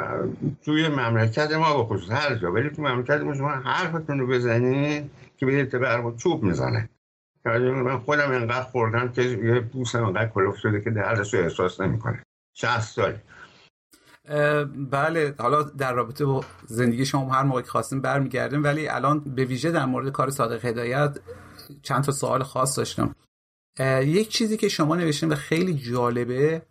توی مملکت ما به خصوص هر جا، ولی توی مملکت ما شما حرفتون رو بزنید که به اعتبار با چوب میزنه. من خودم انقدر خوردم که یه پوستم انقدر کلوف شده که دردش رو احساس نمیکنه. 60 سال. بله، حالا در رابطه با زندگی شما هر موقع که خواستیم برمیگردیم، ولی الان به ویژه در مورد کار صادق هدایت چند تا سوال خاص داشتم. یک چیزی که شما نوشتین و خیلی جالبه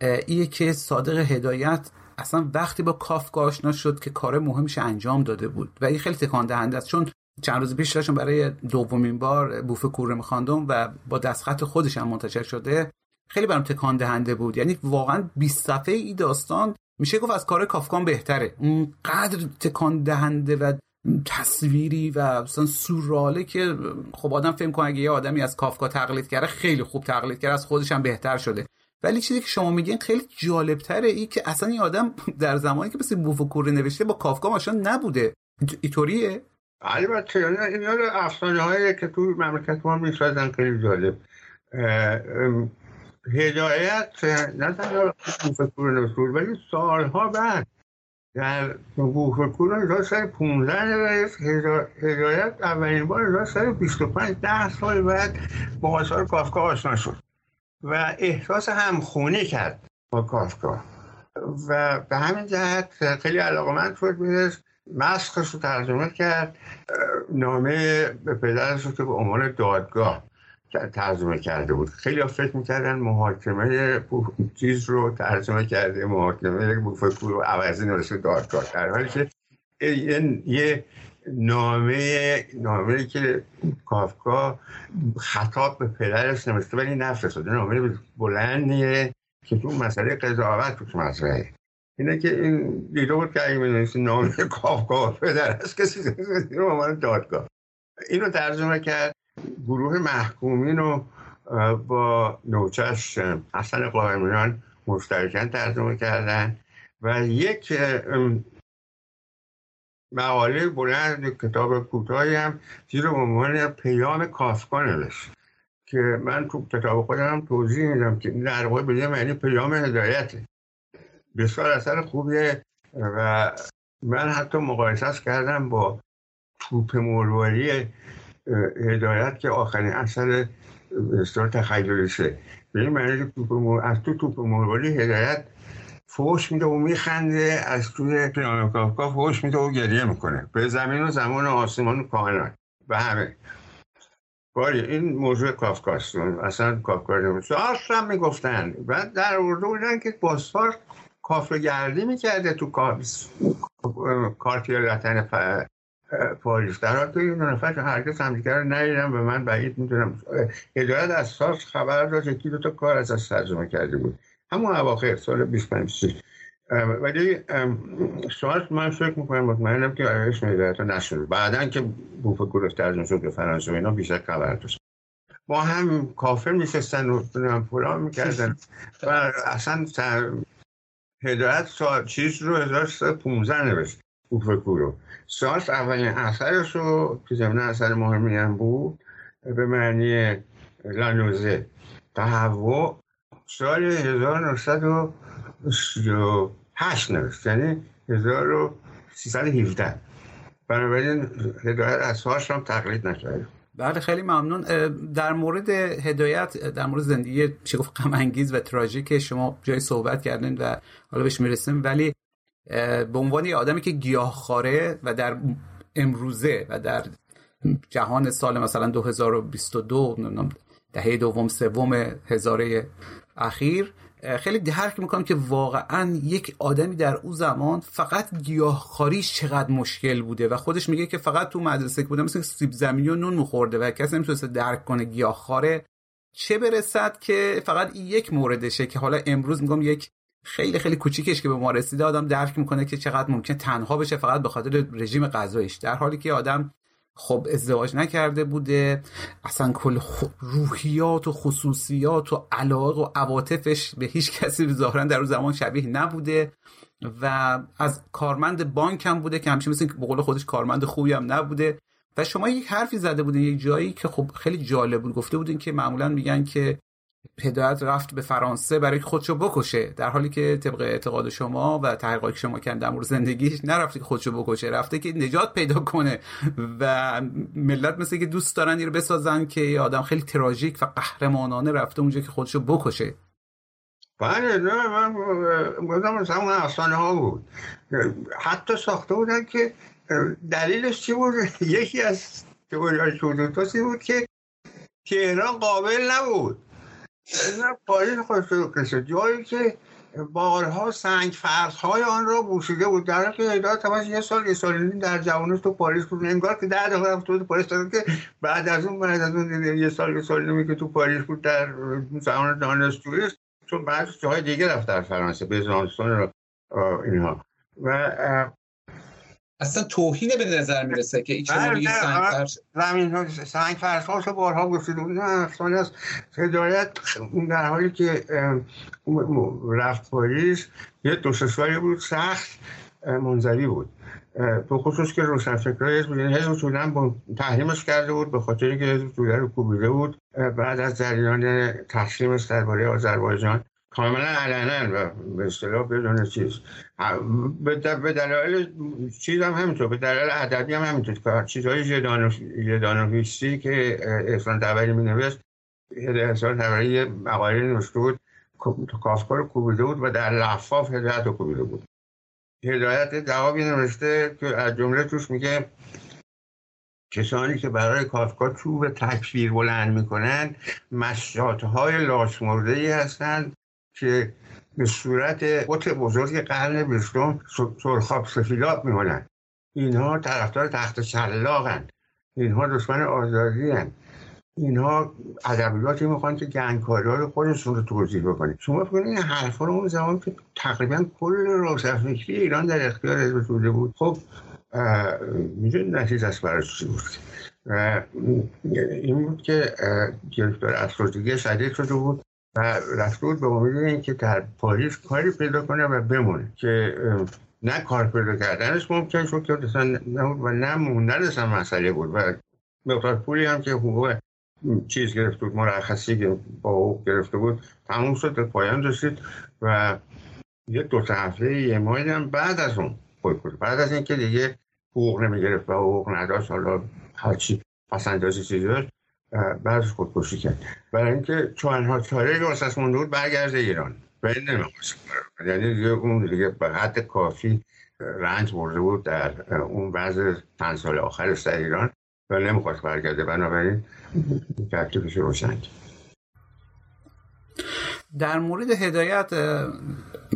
اینه که صادق هدایت اصلا وقتی با کافکا آشنا شد که کار مهمش انجام داده بود و این خیلی تکان دهنده است، چون چند روز پیش داشتم برای دومین بار بوفکور می‌خواندم و با دستخط خودش هم منتشر شده، خیلی برام تکان دهنده بود. یعنی واقعا 20 صفحه این داستان میشه گفت از کار کافکا بهتره، اونقدر تکان دهنده و تصویری و اصلا سوراله که خب آدم فهم کنه اگه یه آدمی از کافکا تقلید کرده خیلی خوب تقلید کرده، از خودش هم بهتر شده. ولی چیزی که شما میگین خیلی جالبتره، این که اصلا این آدم در زمانی که مثل بوفکور نوشته با کافکا آشنا نبوده. اینطوریه؟ البته اینا افسانه‌هایی که تو مملکت ما میسازن خیلی جالب. هدایت نه تنها بوفکور نوشت، ولی سالها بعد در بوفکور 1915 نوشت، هدایت اولین بار 1925، 10 سال بعد با آثار کافکا آشنا شد و احساس همخونی کرد با کافکا و به همین جهت خیلی علاقمند شد بهش. مسخش رو ترجمه کرد، نامه به پدرش رو که به عنوان دادگاه ترجمه کرده بود. خیلی فکر میکردن محاکمه چیز رو ترجمه کرده، محاکمه بوفکور رو عوضی نوشته دادگاه، در حالی که یه نامه‌ای که کافکا خطاب به پدرش نوشته ولی نفرستاده، نامه بلندیه که تو مسئله قضاوت توش مطرحه. اینه که این دیده بود که اگه می‌نویسی نامه کافکا پدرش کسی رو عنوان دادگاه، اینو ترجمه کرد. گروه محکومین رو با نوچه‌اش حسن قائمیان مشترکاً ترجمه کردن و یک مقاله بلند، کتاب کوتاهی هم زیر عنوان پیام کافکا نوشت که من تو کتاب خودم هم توضیح میدم که در واقع به معنی پیام هدایته. بسیار اثر خوبیه و من حتی مقایسه‌اش کردم با توپ مرواری هدایت که آخرین اثر استرات تخیلیشه. به این معنی که از تو توپ مرواری هدایت فوش میده و میخنده، از توی پیام کافکا فوش میده و گریه میکنه به زمین و زمان و آسمان و کائنات و همه. باری این موضوع کافکاست. اصلا کافکا رو سارت هم میگفتن و در آورده بودن که با سارت کافر گردی میکرده تو کارتیه لطن پاریس. در حال توی این نفت هرگز همدیگر رو ندیدم و من بعید میدونم هدایت از سارت خبر داشت که دوتا کار از ترجمه کرده بود همون اواخر سال 25-26. ولی سارت من فکر میکنم مطمئنم که عرش هدایت نشده، بعدن که بوفکور ترجمه شد به فرانسه و اینا بیشتر خبر داشت. با هم کافر میشستن و فلان میکردن و اصلا هدایت چیز رو 1315 نوشت اوپکو رو. ساز اولین اثرش رو که ضمن اثر مهمی هم بود به معنی لانوزه. تهوع سال 1908 نوشت، یعنی 1317. بنابراین هدایت از هاش هم تقلید نشده. بله خیلی ممنون. در مورد هدایت، در مورد زندگی چه گفت غم انگیز و تراژیک شما جای صحبت کردین و حالا بهش میرسیم، ولی به عنوان یه آدمی که گیاهخواره و در امروزه و در جهان سال مثلا 2022 دهه دوم سوم هزاره اخیر خیلی درک میکنم که واقعا یک آدمی در اون زمان فقط گیاهخواری چقدر مشکل بوده و خودش میگه که فقط تو مدرسه که بودم مثل سیب زمینی و نون میخورده و کسی نمیتونسته درک کنه گیاهخواره چه برسد که فقط یک موردشه که حالا امروز میگم یک خیلی خیلی کوچیکش که به ما رسیده آدم درک میکنه که چقدر ممکنه تنها بشه فقط به خاطر رژیم غذایش، در حالی که آدم خب ازدواج نکرده بوده، اصلا کل روحیات و خصوصیات و علاقه و عواطفش به هیچ کسی ظاهرا در اون زمان شبیه نبوده و از کارمند بانک هم بوده که همیشه مثل به قول خودش کارمند خوبی هم نبوده. و شما یک حرفی زده بودین یک جایی که خب خیلی جالب بود، گفته بودین که معمولا میگن که هدایت رفت به فرانسه برای خودشو بکشه، در حالی که طبق اعتقاد شما و تحقیقاتی که شما کردن در مورد زندگیش نرفته که خودشو بکشه، رفته که نجات پیدا کنه و ملت مثل که دوست دارن اینو بسازن که یه آدم خیلی تراژیک و قهرمانانه رفته اونجا که خودشو بکشه. بله نه من گفتم اون افسانه ها بود، حتی ساخته بودن که دلیلش چی بود. یکی از تئوری‌های چودوتاسی بود که تهران قابل نبود، اینا پایین خودش رو کشید، جایی که بارها سنگ فرس‌های آن را بوشیده بود، در حالی که هدایت همش یه سال در جوانش تو پاریس بود، انگار که 10 دقیقه رفت تو پاریس داره که بعد از اون یه سال که تو پاریس بود در زمان دانشجویی، چون بعد جای دیگه رفت در فرانسه بیزانسون رو اینها و اصلا توهینه به نظر میرسه که این چون یه سنگ فرش رو بارها گفتید اون افسانه است. هدایت اون در حالی که رفت پاریس یه دوششواری بود سخت منظری بود، به خصوص که روشنفکرای حزب توده با تحریمش کرده بود به خاطر اینکه حزب توده رو کوبیده بود بعد از جریان تسلیمش درباره آذربایجان کاملا علناً و به اصطلاح بدون چیز، به دلایل چیز هم همینطور، به دلایل ادبی هم همینطور، چیزهای ژدانوفیستی که احسان طبری می‌نوشت، احسان طبری یه مقاله نوشته بود کافکا رو کوبیده بود و در لفاف هدایت رو کوبیده بود. هدایت جوابی نوشته که از جمله توش میگه کسانی که برای کافکا چوب تکفیر بلند می‌کنند مشاطهای لاشمرده‌ای هستند که به صورت بت بزرگ قرن بیستم سرخاب سفیلاب میمونن. اینها طرفدار تخت شلاقن، اینها دشمن آزادی هستند، اینها ادبیاتی میخوان که گنگکاری رو خودشون رو توضیح بکنه. شما فکر کنید این حرفا رو اون زمان که تقریبا کل روشنفکری ایران در اختیار حزب توده بود، خب میدونید نتیجهش براش چی بود؟ این بود که گرفتار افسردگی شدید شده بود و رفته بود به امید این که در پاریس کاری پیدا کنه و بمونه، که نه کار پیدا کردنش ممکن شد که نبود و نه موندنش هم مسئله بود و مقدار پولی هم که حقوق چیز گرفت بود، مرخصی با حقوق گرفته بود تموم شد، به پایان رسید و یه دو تا هفته یه ماهی هم بعد از اون خودکشی، بعد از اینکه دیگه حقوق نمیگرفت و حقوق نداشت، حالا هرچی پس اندازی چیزی داشت بعضش خودکشی کرد، برای اینکه چونها چاره واسش مونده بود برگرده ایران و نمیخواست، یعنی اون دیگه به حد کافی رنج برده بود در اون وضع چند سال آخرش در ایران و نمیخواست برگرده، بنابراین تکلیفش روشن کرد. در مورد هدایت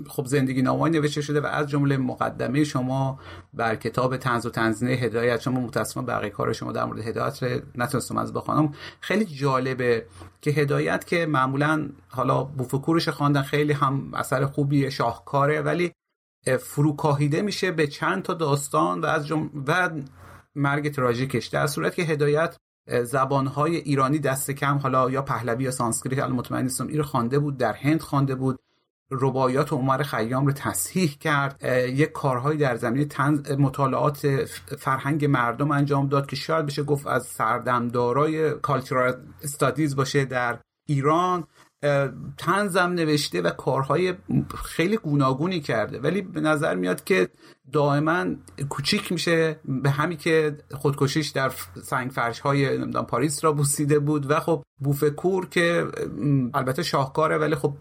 خب زندگی نامه‌ای نوشته شده و از جمله مقدمه شما بر کتاب طنز و طنزینه هدایت، شما متأسفانه بقیه کار شما در مورد هدایت نتونستم از بخونم، خیلی جالبه که هدایت که معمولا حالا بوفکورش خواندن خیلی هم اثر خوبیه شاهکاره، ولی فروکاهیده میشه به چند تا داستان و از جمله و مرگ تراژیکش، در صورت که هدایت زبانهای ایرانی دست کم حالا یا پهلوی یا سانسکریت مطمئن نیستم ایرو خوانده بود، در هند خوانده بود، رباعیات عمر خیام رو تصحیح کرد، یک کارهایی در زمینه مطالعات فرهنگ مردم انجام داد که شاید بشه گفت از سردمدارای کالچورال استادیز باشه در ایران. طنزم نوشته و کارهای خیلی گوناگونی کرده، ولی به نظر میاد که دائما کوچیک میشه به همین که خودکشیش در سنگفرش‌های نمیدونم پاریس را بوسیده بود و خب بوفکور که البته شاهکاره ولی خب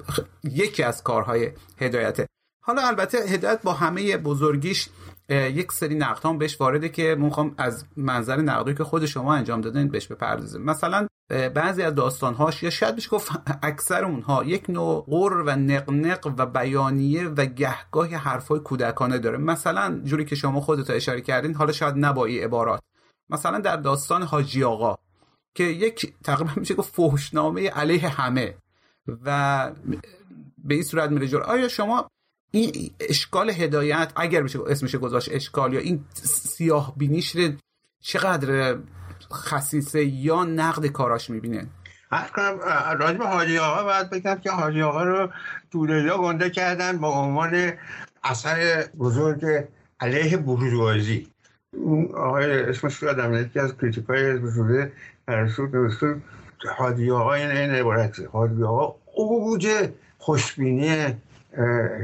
یکی از کارهای هدایته. حالا البته هدایت با همه بزرگیش یک سری نقدام بهش وارده که میخوام از منظر نقدی که خود شما انجام دادن بهش بپردازم. مثلا بعضی از داستان‌هاش یا شاید بشه گفت اکثر اونها یک نوع غر و نقنق و بیانیه و گهگاه حرفای کودکانه داره. مثلا جوری که شما خودت اشاره کردین، حالا شاید نبایی عبارات، مثلا در داستان حاجی آقا که یک تقریبا میشه گفت فحشنامه علیه همه و به این صورت میره جور. آیا شما این اشکال هدایت، اگر بشه اسمش گذاشت اشکال، یا این سیاه بینیش چقدر خصیصه یا نقد کاراش میبینه؟ عرض کنم راجب حاجی آقا باید بگم که حاجی آقا رو دولیا گنده کردن با عنوان اثر بزرگ علیه بورژوازی. آقای اسمش یادم نیست که از کریتیکای بورژوازی نوشته حاجی آقا این عبارت، حاجی آقا اوج خوشبینی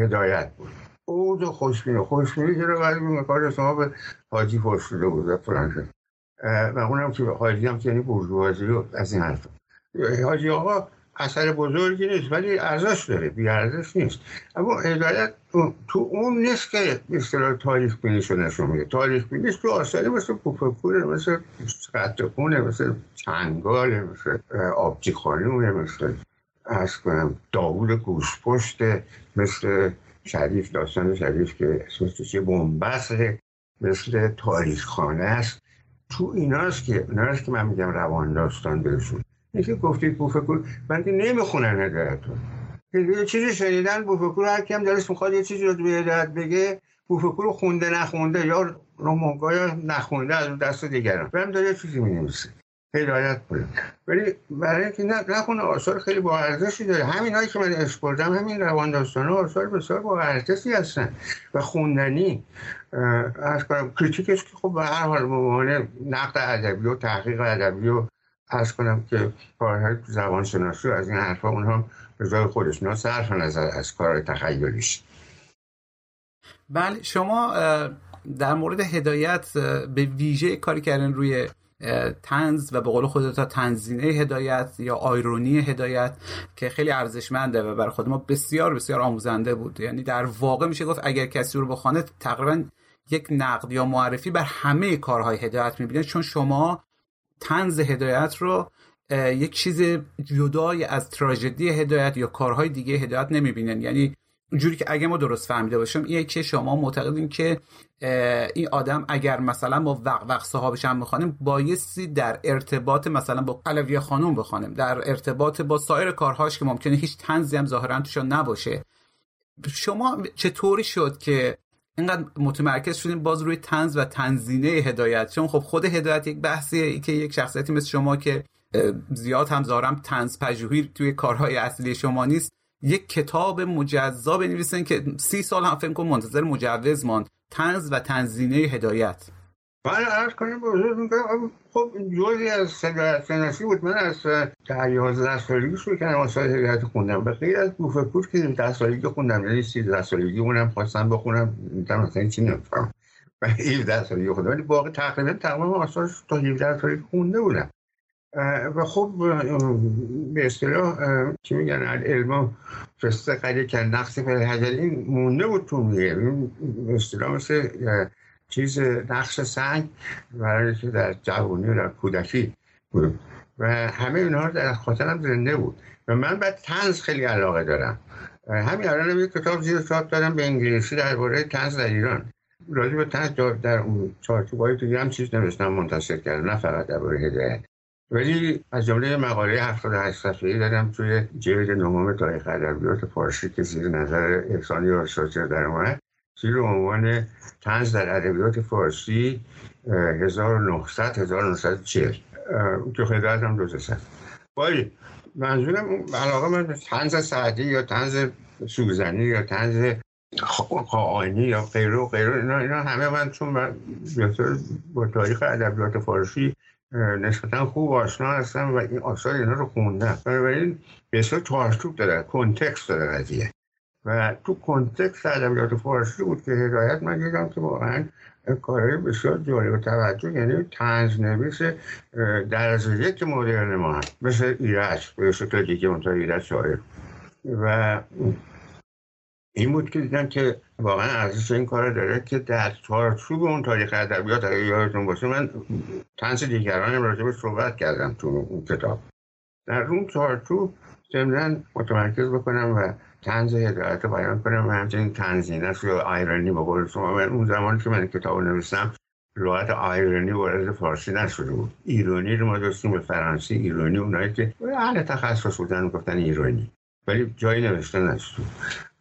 هدایت بود. اوج خوشبینی که رو باید میکار شما به حاجی فرشده بود فرانسه و اونم که حاجی هم که یعنی بورژوازی از این حرف. حاجی آقا اثر بزرگی نیست ولی ارزش داره، بی ارزش نیست. اما هدایت تو اون نیست که مثلا تاریخ بینیشو نشون میده. تاریخ بینیش تو آثاری مثل پوپکوره، مثل قطعونه، مثل چنگاله، مثل آبجی خانومه، مثل از کنم داوود گوشپشته، مثل شریف، داستان شریف که اسمش چیه بنبسته، مثل تاریخ خانه است. تو ایناست که من میگم روان داستان برشون. این که گفتید بوفکور، من که نمیخونن هدایتو، یه چیزی شنیدن بوفکور، هر کیم دلش میخواد یه چیزی رو به هدایت بگه، بوفکور خونده نخونده یا رومانگایا نخونده از دست دیگران برم داره یه چیزی مینویسه هدایت بود. ولی برای اینکه نخونه آثار خیلی با ارزشی داره. همینایی که من اسپردم، همین روان داستانا آثار بسیار با ارزشی هستن و خوندنی. از کریتیکش که خب به هر حال ممانه نقد ادبی و تحقیق ادبی و عرض کنم که کارهای زبانشناسی از این حرفا، اونها به جای خودش، نه صرف نظر از کار تخیلیش. بله، شما در مورد هدایت به ویژه کاری کردن روی طنز و به قول خودتا طنزینه هدایت یا آیرونی هدایت که خیلی ارزشمنده و برای خود ما بسیار بسیار آموزنده بود. یعنی در واقع میشه گفت اگر کسی رو بخونه تقریبا یک نقد یا معرفی بر همه کارهای هدایت میبینه، چون شما طنز هدایت رو یک چیز جدای از تراژدی هدایت یا کارهای دیگه هدایت نمیبینن. یعنی جوری که اگه ما درست فهمیده باشم اینه که شما معتقدین که این آدم اگر مثلا با وقت صاحبش هم بخوانیم، بایستی در ارتباط مثلا با علویه خانم بخوانیم، در ارتباط با سایر کارهاش که ممکنه هیچ طنزی هم ظاهرا توش نباشه. شما چطوری شد که اینقدر متمرکز شدیم باز روی طنز و طنزینه هدایت؟ چون خب خود هدایت یک بحثیه که یک شخصیتی مثل شما که زیاد هم ظاهرا طنز پژوهی توی کارهای اصلی شما نیست، یک کتاب مجزا بنویسن که 30 سال هم فکر کنم منتظر مجوز ماند، طنز و طنزینه هدایت. من عرض کنم بزرگ میکنم، خب جزی از هدایت شناسی بود. من از 11 سالگی شروع کردم آثار هدایت خوندم، به غیر از بوفکور که 10 سالگی خوندم، یعنی 13 سالگی اونم خواستم بخونم، مثلا چی نمیفهمم و 17 سالگی خوندم، ولی باقی تقریبا آثار تا 17 سالگی خونده بودم. و خب به اصطلاح چی میگن علم فسته قریه که نقص فلحجری مونده بود تو میگه به اصطلاح مثل چیز نقش سنگ برای که در جوانی و در کودکی بود و همه اینها در خاطرم زنده بود. و من به طنز خیلی علاقه دارم. همین الان یک کتاب زیر چاپ دادم به انگلیسی درباره طنز در ایران. راجع به طنز در اون چارچوبای دیگه هم چیز نوشتم، منتشر کردم، نه فقط درباره هدایت، ولی از جمله مقاله 78 صفحه‌ای دادم توی جلد نهم تاریخ ادبیات فارسی که زیر نظر احسانی آرشاچر در اومد، زیر عنوان طنز در ادبیات فارسی 1900-1940 که هدایت هم جزءش. ولی منظورم علاقه من به طنز سعدی یا طنز سوزنی یا طنز خائنی یا غیره و غیره، اینا همه من چون من با تاریخ ادبیات فارسی نسبتا خوب آشنا هستم و این آثار اینا رو خوندم، بنابراین بسیار تارتوب داره، کنتکست داره قضیه و تو کنتکست ادبیات فارسی بود که هدایت من دیدم که واقعا کارهای بسیار جالب و توجه، یعنی طنز نویس درجه یک مدرن ما هست، مثل ایرج به شکل دیگه منطقه ایرج شاعر، و این بود که دیدم که واقعا ارزش این کار داره که در چارچوب اون تاریخ ادبیات اگه یادتون باشه من طنز دیگرانم راجع به صحبت کردم تو اون کتاب، در اون چارچوب ضمناً متمرکز بکنم و طنز هدایت رو بیان کنم و همچنین طنزینه یا آیرنی به قول شما. من اون زمانی که من کتاب نوشتم لغت آیرنی وارد فارسی نشده بود، ایرانی رو ما داشتیم به فرانسی، ایرانی اونایی که اهل تخصص بودن میگفتن ایرانی، ولی جایی نوشته نشده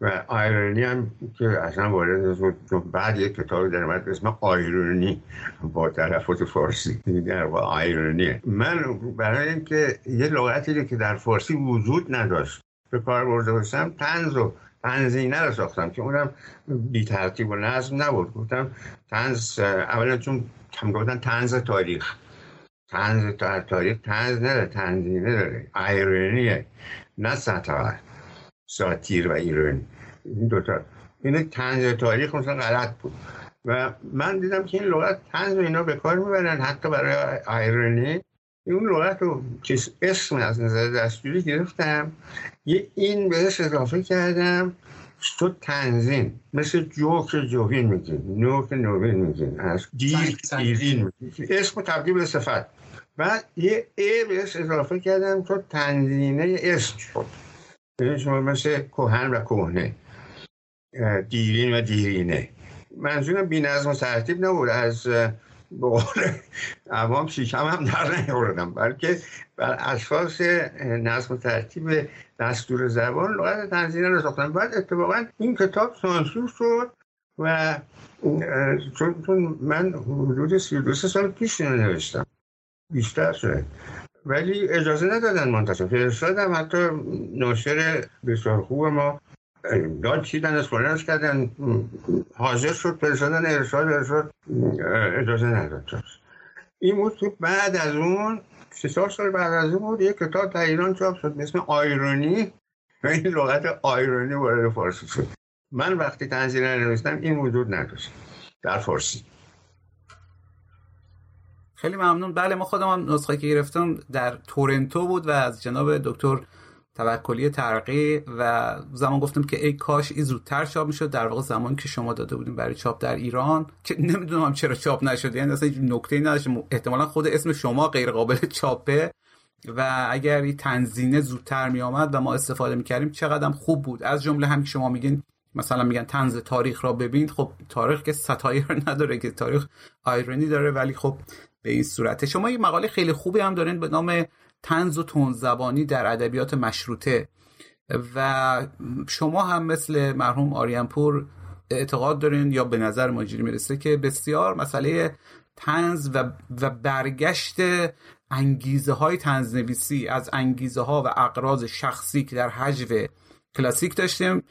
و آیرونی هم که اصلا وارد بود، بعد یک کتاب در اومد اسم آیرونی با تلفظ فارسی در واقع آیرونی. من برای اینکه یه لغتی که در فارسی وجود نداشت به کار برده باشم، طنز و طنزینه رو ساختم که اونم بی ترتیب و نظم نبود. گفتم طنز اولا چون هم گفتن طنز تاریخ، طنز تاریخ طنز نداره، طنزینه داره، آیرونیه، نه ساتیر، ساتیر و ایرانی، این دوتا. این طنز تاریخ مثلا غلط بود و من دیدم که این لغت طنز اینا به کار میبرن حتی برای ایرانی. اون لغت رو که اسم از نظر دستوری گرفتم یه این بهش اضافه کردم شد طنزین، مثل جو که جوین میگین، نو که نوین میگین، از دیر دیرین میگین، اسم تبدیل به صفت. بعد یه ای بهش اضافه کردم تو طنزینه اسم شد، یعنی شما مثل کهن و کهنه، دیرین و دیرینه. منظورم بی نظم و ترتیب نبود، از بقول عوام شیکم هم در نیاوردم، بلکه بر اساس نظم و ترتیب دستور زبان لغت طنزینه رو ساختم. بعد اتفاقا این کتاب سانسور شد و چون من حدود 32 سال پیش نوشتم بیشتر شده، ولی اجازه ندادن منتشر، فرستادم حتی ناشر بسیار خوب ما داد چیدن اسپانیش کردن حاضر شد فرستادن، ارشاد اجازه ندادن. این بود که بعد از اون 3 سال بعد از اون بود یک کتاب در ایران چاپ شد به اسم آیرونی و این لغت آیرونی وارد فارسی شد. من وقتی طنزینه نوشتم این وجود نداشت در فارسی. خیلی ممنون. بله ما خودم هم نسخه که گرفتم در تورنتو بود و از جناب دکتر توکلی ترقی و زمان گفتم که ای کاش این زودتر چاپ میشد، در واقع زمانی که شما داده بودیم برای چاپ در ایران که نمیدونم چرا چاپ نشد، یعنی اصلا هیچ نکته‌ای نداشت، احتمالا خود اسم شما غیر قابل چاپه و اگر این طنزینه زودتر می آمد و ما استفاده میکردیم چقدرم خوب بود. از جمله هم که شما میگین مثلا میگن طنز تاریخ را ببینید، خب تاریخ که ستایر نداره که تاریخ آیرونی داره، ولی خب به این صورته. شما یه مقاله خیلی خوبی هم دارین به نام طنز و تندزبانی در ادبیات مشروطه و شما هم مثل مرحوم آریانپور اعتقاد دارین یا به نظر ما اینجوری میرسه که بسیار مسئله طنز و برگشت انگیزه های طنزنویسی از انگیزه ها و اغراض شخصی که در حجو کلاسیک داشتیم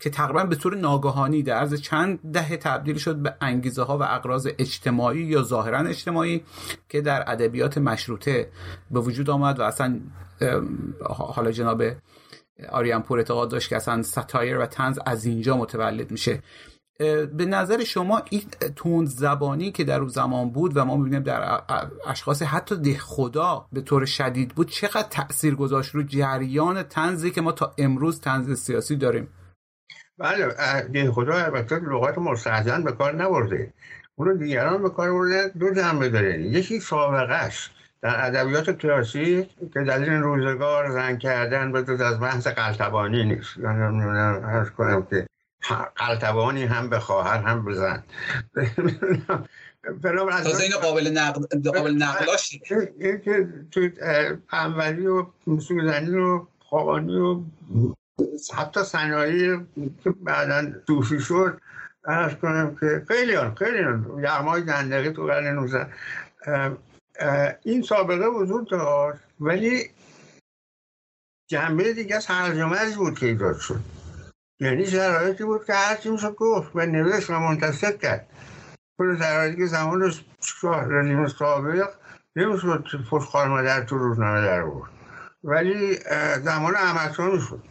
که تقریبا به طور ناگهانی در عرض چند دهه تبدیل شد به انگیزه ها و اغراض اجتماعی یا ظاهراً اجتماعی که در ادبیات مشروطه به وجود آمد و اصلا حالا جناب آریانپور اعتقاد داشت که اصلا ستایر و طنز از اینجا متولد میشه. به نظر شما این تندزبانی که در اون زمان بود و ما میبینیم در اشخاص حتی دهخدا به طور شدید بود چقدر تأثیر گذاشت رو جریان طنزی که ما تا امروز طنز سیاسی داریم؟ بله دهخدا البته لغات مستهجن به کار نبرده، اون رو دیگران به کار بردن. دو جنبه داره، یکی سابقه‌اش در ادبیات کلاسیک که دلیل روزگار زن کردن به جز از محض قلتبانی نیست، یعنی عرض کنم که قلتبانی هم به خواهر هم به زن تازه این قابل نقلاش این که تو پنوری و سوزنی و خاقانی و حتی صنایعی که بعداً توفی شد عرض کنم که خیلی آن یغمای زندگی تو قرن 19 این سابقه وجود داشت، ولی جنبه دیگه از هرج و مرج بود که ایجاد شد. یعنی شرایطی بود که هرچی میشد گفت و نوشت و منتشر کرد. کل شرایطی که زمان شاه رژیم سابق نمیشد پشتکار مادر تو روزنامه در آورد، ولی زمان احمدشاه میشد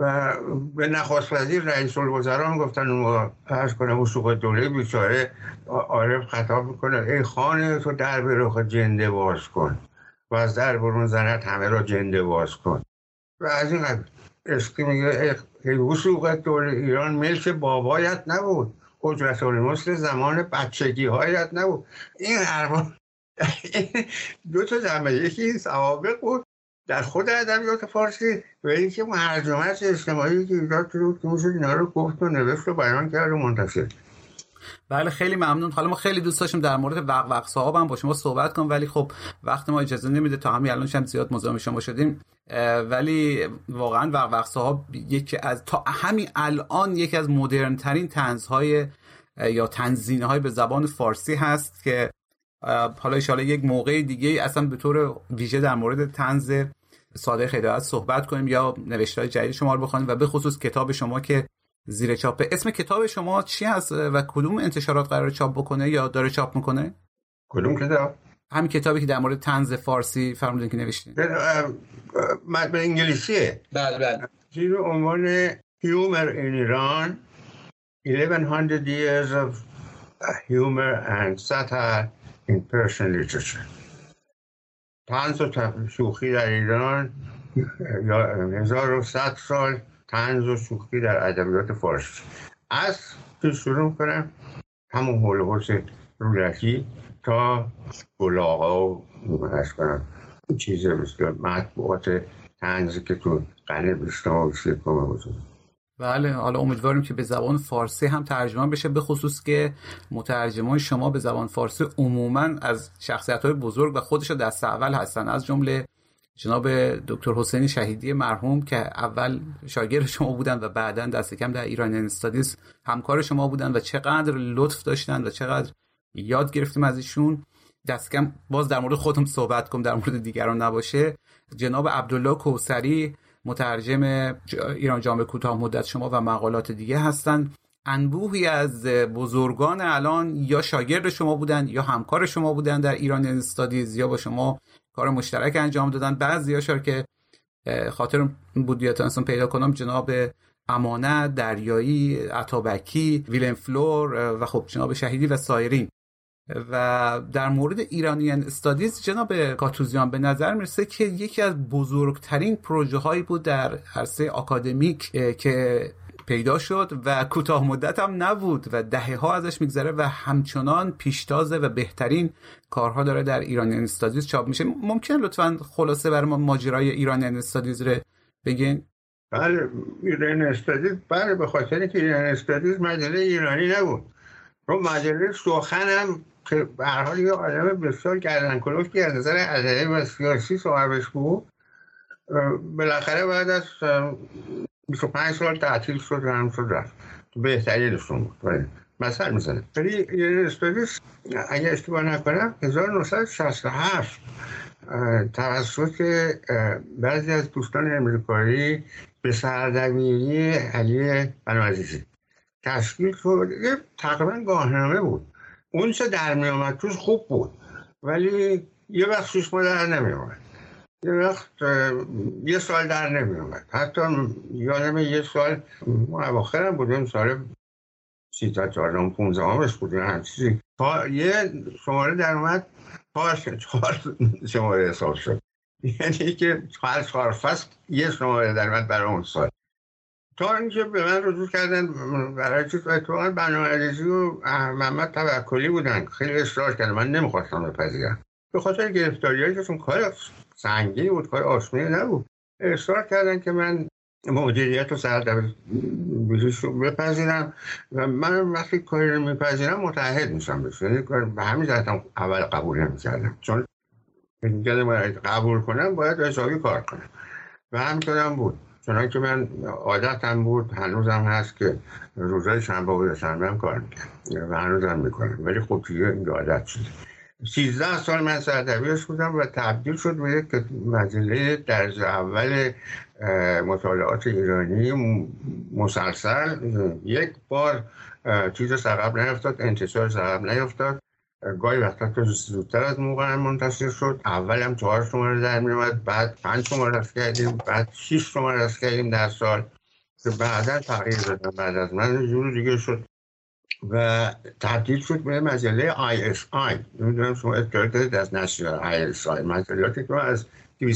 و به نخست وزیر رئیس الوزرا میگفتن اون فرض کنه وثوق دوله بیچاره عارف خطاب میکنه ای خانه تو در برخ جنده باز کن و از در برون زنت همه را جنده باز کن. و از این قبیل اسکی میگه ای وثوق دوله ایران ملک بابایت نبود، اجرت المثل زمان بچگی هایت نبود. این حرفا دو تا جنبه، یکی سوابق بود در خود ادبیات فارسی و اینکه اون هرجمش اجتماعی که ایجاد شد که میشد اینا رو گفت و نوشت و بیان کرد و منتشر. بله خیلی ممنون. حالا ما خیلی دوست داشتیم در مورد وقوق صاحب هم با شما صحبت کنم، ولی خب وقت ما اجازه نمیده تا همین الانش هم زیاد مزاحم شما شدیم، ولی واقعا وقوق صاحب یکی از تا همین الان یکی از مدرن ترین طنزهای یا طنزینه های به زبان فارسی هست که حالا ان شاءالله یک موقع دیگه اصلا به طور ویژه در مورد طنز صادق هدایت صحبت کنیم یا نوشته‌های جدید شما رو بخونیم و به خصوص کتاب شما که زیر چاپه. اسم کتاب شما چی هست و کدوم انتشارات قرار چاپ بکنه یا داره چاپ میکنه؟ کدوم کتاب؟ همین کتابی که در مورد طنز فارسی فرمودین که نوشتین. متن انگلیسیه. بله بله. زیر عنوان هیومر این ایران 1100 years of humor and satire in Persian literature. طنز و شوخی در ایران یا 1100 سال طنز و شوخی در ادبیات فارسی. از که شروع کنم همون هولوس رولکی تا گلاغا و از کنم چیز مثل مطبوعات طنزی که تو قرن ۲۰ کمه بزن. بله حالا امیدواریم که به زبان فارسی هم ترجمه بشه، به خصوص که مترجمان شما به زبان فارسی عموما از شخصیت‌های بزرگ و خودشو دست اول هستن، از جمله جناب دکتر حسین شهیدی مرحوم که اول شاگرد شما بودن و بعداً دست کم در ایرانیان استادیز همکار شما بودن و چقدر لطف داشتن و چقدر یاد گرفتیم از ایشون. دست کم باز در مورد خودم صحبت کنم در مورد دیگران نباشه. جناب عبدالله کوثری مترجم ایران جامعه کوتاه مدت شما و مقالات دیگه هستند. انبوهی از بزرگان الان یا شاگرد شما بودن یا همکار شما بودن در ایران استادیز یا با شما کار مشترک انجام دادن. بعضی شار که خاطر بود یادتون پیدا کنم جناب امانت، دریایی، عطابکی، ویلن فلور و خب جناب شهیدی و سایرین. و در مورد ایرانیان استادیز جناب کاتوزیان به نظر میرسه که یکی از بزرگترین پروژه هایی بود در عرصه اکادمیک که پیدا شد و کوتاه مدت هم نبود و دهه ها ازش میگذره و همچنان پیشتازه و بهترین کارها داره در ایرانیان استادیز چاپ میشه. ممکنه لطفاً خلاصه برای ما ماجرای ایرانیان استادیز رو بگین؟ بله ایرانیان استادیز، بله به خاطر اینکه ایرانیان استادیز مجله ایرانی نبود، رو مجله سخنم که به هر حال یه آدم بسیار گردنکلفتی از نظر ادبی و سیاسی صاحبش بود. بالاخره بعد از 25 سال تعطیل شد و هم شد رفت بهترینشون بود. مثلا ولی ایرانیان استادیز اگه اشتباه نکنم 1967 توسط بعضی از دوستان امریکایی به سردبیری علی بنوازیزی تشکیل شد. تقریبا گاهنامه بود، اون چه در می آمد توش خوب بود ولی یه وقت 6 ماه در نمی آمد، یه وقت یه سال در نمی آمد. حتی یادم یه سال ما اواخرم بودیم سال 13 بودیم هم چیزی یه شماره در اومد 4 شماره حساب شد، یعنی که هر 4 فصل یه شماره در اومد برای اون سال. تا اینکه به من رجوع کردن برای چیز اتفاقا بنوازیزی و محمد توکلی بودن، خیلی اصرار کردن من نمیخواستم بپذیرم به خاطر گرفتاری‌هاشون، کار سنگینی بود کار آسونی نبود. اصرار کردن که من مدیریت و سردبیریش رو بپذیرم و من وقتی کاری رو میپذیرم متعهد میشم بهش، یعنی به همین جهتم اول قبول نمیکردم چون اینکه من قبول کنم باید حسابی کار کنم و همینطورم بود. چنانکه من عادتم بود هنوزم هست که روزهای شنبه و شنبه هم کار میکنم و هنوزم میکنم، ولی خب دیگه این عادت شده. 16 سال من سردبیرش بودم و تبدیل شد به یک مجله درجه اول مطالعات ایرانی مسلسل. یک بار چیز سقب نیفتاد، انتشار سقب نیفتاد، گاهی وقتا تا زودتر از موقع منتشر شد. اول هم 4 شماره در میومد، بعد 5 شماره رفت کردیم، بعد 6 شماره رفت کردیم در سال که بعدا تغییر دادم. بعد از من جور دیگه شد و تبدیل شد به مجله ISI. نمیدونم شما اطلاعات دارید از نشر ISI، مجلاتی که از 200-300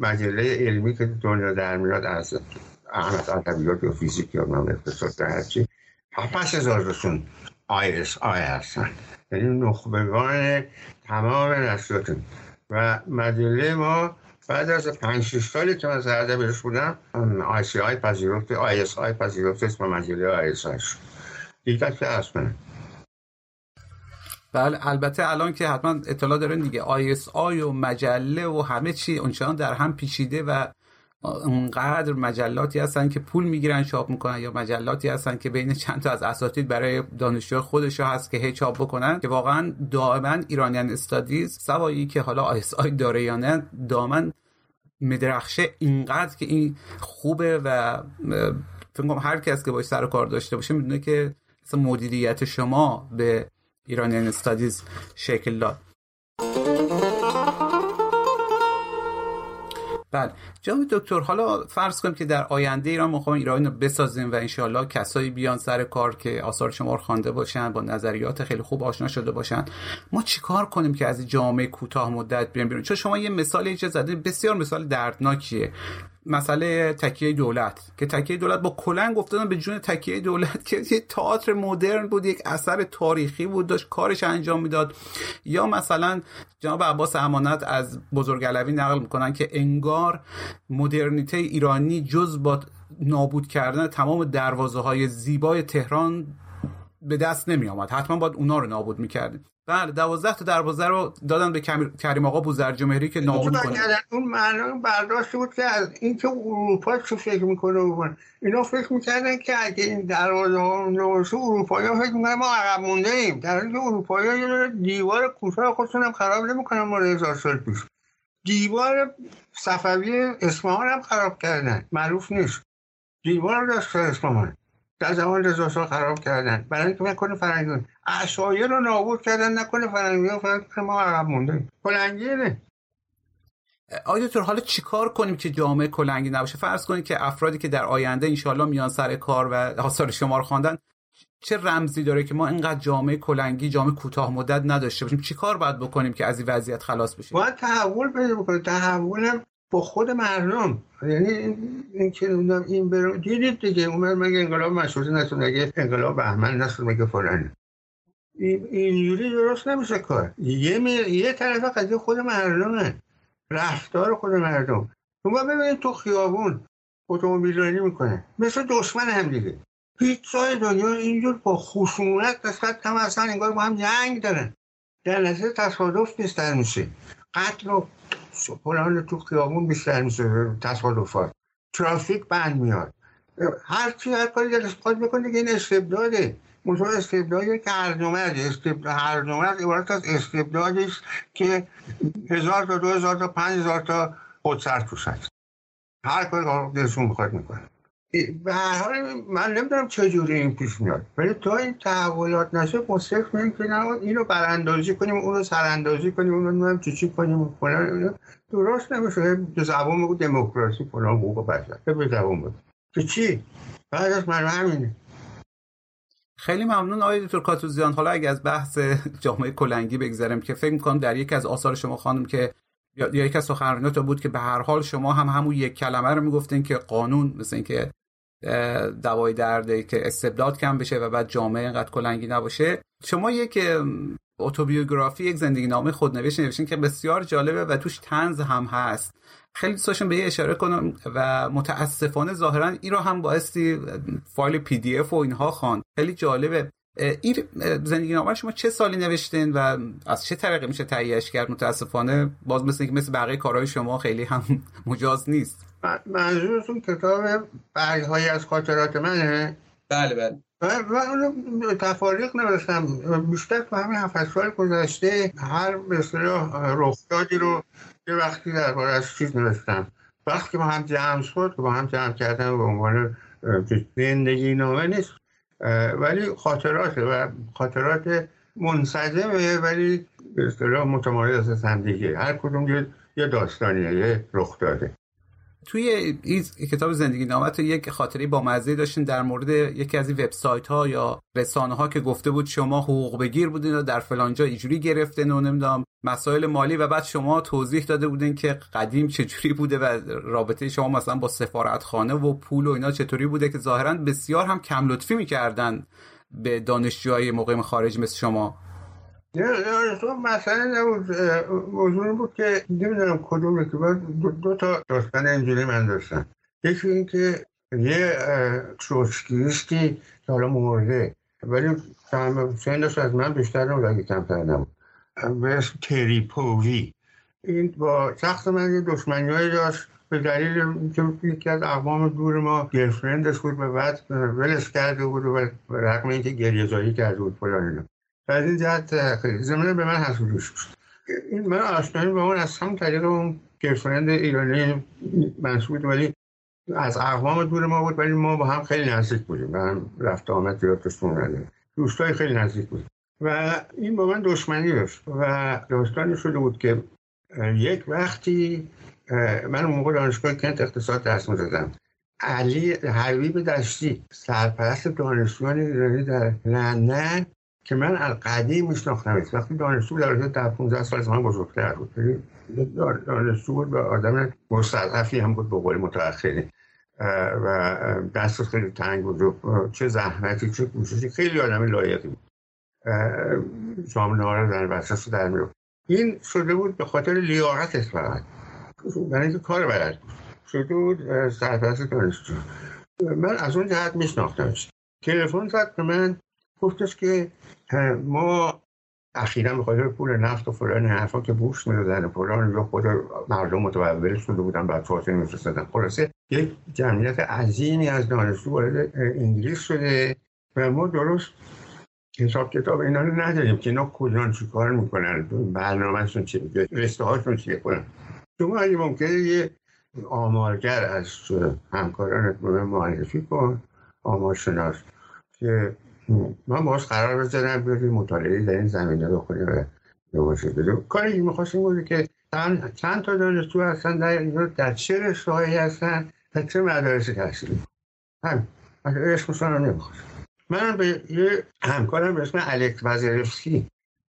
مجله علمی که دنیا در میاد، از احمد ادبیات یا فیزیک یا اقتصاد یا هرچی، 7000 تاشون ISI هستن، یعنی نخبگان تمام نشریات. و مجله ما بعد از 5-6 سالی که من سردبیرش بودم، ISI پذیرفت اسم مجله ISI شد. بله البته الان که حتما اطلاع دارین دیگه، ISI و مجله و همه چی اونچنان در هم پیچیده و اونقدر مجلاتی هستن که پول میگیرن چاپ میکنن، یا مجلاتی هستن که بین چند تا از اساتید برای دانشجو خودشو هست که هی چاپ بکنن، که واقعا دائما ایرانیان استادیز سوایی که حالا ISI داره یا نه دائما مدرخشه، اینقدر که این خوبه و فکر کنم هر کس که باش سر و کار داشته باشه میدونه که مدیریت شما به ایرانیان استادیز شکل داد. بله جناب دکتر، حالا فرض کنیم که در آینده ایران ما خواهیم ایران رو بسازیم و انشاءالله کسایی بیان سر کار که آثار شما رو خوانده باشن، با نظریات خیلی خوب آشنا شده باشن، ما چیکار کنیم که از جامعه کوتاه مدت بیرون؟ چون شما یه مثال اینجا زده، بسیار مثال دردناکیه، مسئله تکیه دولت، که تکیه دولت با کلنگ افتادن به جون تکیه دولت که یه تئاتر مدرن بود، یک اثر تاریخی بود، داشت کارش انجام میداد. یا مثلا جناب عباس امانت از بزرگ علوی نقل میکنن که انگار مدرنیته ایرانی جز با نابود کردن تمام دروازه های زیبای تهران به دست نمی آمد، حتما باید اونا رو نابود میکردیم. بله 12 تا 12 رو دادن به کریم آقا بوزرجمهری که نابود کنه. اون معنی برداشت بود که از اینکه اروپا چه فکر میکنه بکنه. اینا فکر میکردن که اگه این دروازه ها نباشه اروپایی‌ها فکر میکنن ما عقب مونده ایم، در حالی که اروپایی‌ها یه دیوار کوتاه خودشون هم خراب نمیکنن. ما 1000 سال پیش دیوار صفوی اصفهان هم خراب کردن، معروف نیست دیوار داشت اصفهان در زمان رضاشاه خراب کردن برای اینکه نکنه فرنگیان عشایر رو نابود کردن، نکنه فرنگیان فرنگیان ما عقب مونده کلنگیه. آیا دکتر حالا چیکار کنیم که جامعه کلنگی نباشه؟ فرض کنید که افرادی که در آینده انشالله میان سر کار و آثار شما رو خواندن، چه رمزی داره که ما اینقدر جامعه کلنگی، جامعه کوتاه مدت نداشته باشیم؟ چیکار باید بکنیم که از این وضعیت خلاص بشیم؟ باید تحول پیدا بکنه، تحولم با خود مردم، یعنی این که نمیدونم این برو دیدید دیگه، عمر مگه انقلاب مشروطه نشد، مگه انقلاب بهمن نشد، مگه فلان، اینجوری درست نمیشه کار. یه طرف قضیه خود مردمه، رفتار خود مردم. شما ببینید تو خیابون اتومبیل رانی میکنه مثل دشمن هم دیگه، هیچ جای دنیا اینجور با خشونت نسبت هم اصلا انگار با هم جنگ دارن، در نظر تصادف بیشتر میشه، قتل و پلان تو خیابون بیشتر میشه، تصادفات، ترافیک بند میاد، هر کاری دلش بخواد میکنه که این استبداده. منظور استبدادی که هر نومد عبارت از استبدادی است که 1000 تا 2000 تا 5000 تا خودسر توش هست، هر کاری دلشون بخواد میکنه. به هر حال من نمیدونم چجوری این پیش میاد، ولی تا این تحولات نشه مصرف میگن که اینو براندازی کنیم، اونو سراندازی کنیم، اونو نمیدونم چی کنیم فلان، درست نمیشه. به زبون بگو دموکراسی فلان حقوق بشر، به زبون بگو که چی بعد از من همینه. خیلی ممنون آقای دکتر کاتوزیان. حالا اگه از بحث جامعه کلنگی بگذریم که فکر می‌کنم در یکی از آثار شما خواندم که یا یک از سخنرانی‌ها بود که به هر حال شما هم همون یک کلمه رو میگفتین که قانون، مثل اینکه دوای درده که استبداد کم بشه و بعد جامعه اینقدر کلنگی نباشه. شما یک اتوبیوگرافی، یک زندگی نامه خودنوشت نوشتین که بسیار جالبه و توش طنز هم هست. خیلی دوستاشم به یه اشاره کنم و متاسفانه ظاهرا این رو هم بایستی فایل PDF و اینها خواند، خیلی جالبه. این زندگی نامه شما چه سالی نوشتین و از چه طریقی میشه تهیه‌اش کرد؟ متاسفانه باز مثل اینکه مثل بقیه کارهای شما خیلی هم مجاز نیست. منظورتون کتاب برگ‌هایی از خاطرات منه؟ بله بله. و اونو تفاریق نوشتم. بیشتر تو همین 7 سال گذشته هر به اصطلاح رخدادی رو یه وقتی درباره از چیز نوشتم. وقتی ما هم جمع شد که با هم جمع کردم به عنوان زندگی نامه نیست ولی خاطراته و خاطرات منسجمه، ولی به اصطلاح متمایز از هم دیگه، هر کدوم یه داستانیه، یه رخداده. توی این کتاب زندگی نامه تو یک خاطره بامزه داشتین در مورد یکی از این وبسایت‌ها یا رسانه‌ها که گفته بود شما حقوق بگیر بودین و در فلان جا اینجوری گرفتین و نمیدونم مسائل مالی، و بعد شما توضیح داده بودین که قدیم چجوری بوده و رابطه شما مثلا با سفارتخانه و پول و اینا چطوری بوده، که ظاهراً بسیار هم کم لطفی می‌کردن به دانشجوهای مقیم خارج مثل شما. یا مثلا موضوع بود که نمیدونم کدوم که دو تا داستان اینجوری من داشتم. یکی این که یه تروتسکیستی که حالا مرده ولی سندش از من بیشتر نبود اگه کمتر نبود، مثل تریپووی، این با شخص من یه دشمنیایی داشت به دلیل که یکی از اقوام دور ما گرفرندش بود و بعد ولش کرده بود و رقم این که گریزایی کرده بود پلانینا از این جهت زمینه به من حسودش بود. این من آشنایی با اون از هم طریق اون گرفرند ایرانی منصوب بود ولی از اقوام دور ما بود، ولی ما با هم خیلی نزدیک بودیم، با هم رفت آمد زیادتشون نداریم، دوستای خیلی نزدیک بود و این با من دشمنی داشت و داستانی شده بود که یک وقتی من اون موقع دانشگاه کنت اقتصاد درس می‌دادم. علی حبیب دشتی سرپرست دانشجویان ایرانی در لندن که من از قدیم میشناختمش، وقتی دانشجو در 15 سال از من بزرگتر بود، دانشجو بود و آدم مستضعفی هم بود به قول متأخرین و دست خیلی تنگ بود، چه زحمتی چه کوششی، خیلی آدم لایقی بود، جامعه رو در بساس در میرو. این شده بود به خاطر لیاقتش، فقط برای اینکه کار بلد بود، شده بود سرپرست دانشجو. من از اون جهت میشناختمش. تلفن زد به من گفتش که ما اخیراً به خاطر پول نفت و فلان حرفا که بوش می‌دادن و فلان یا خود مردم متولد شده بودن بچه‌هاشون می‌فرستادن، خلاصه یک جمعیت عظیمی از دانشجو وارد انگلیس شده و ما درست حساب کتاب اینا رو نداریم که اینا کجان چیکار می‌کنن، برنامه‌شون چیه، رشته‌هاشون چیه فلان. شما اگه ممکنه یه آمارگر از همکارانت به من معرفی کن، آمارشناس که من باز قرار بذارم بیاریم مطالعه در این زمینه بکنیم و نماشه بدیم. کاری که میخواستیم بودی که چند تا دانشجو هستن در چه رشته‌هایی هستن و چه مدارسی تحصیلی، همین اسمشون رو نمیخواستم. منم به یه همکارم به اسم الکس وزرفسکی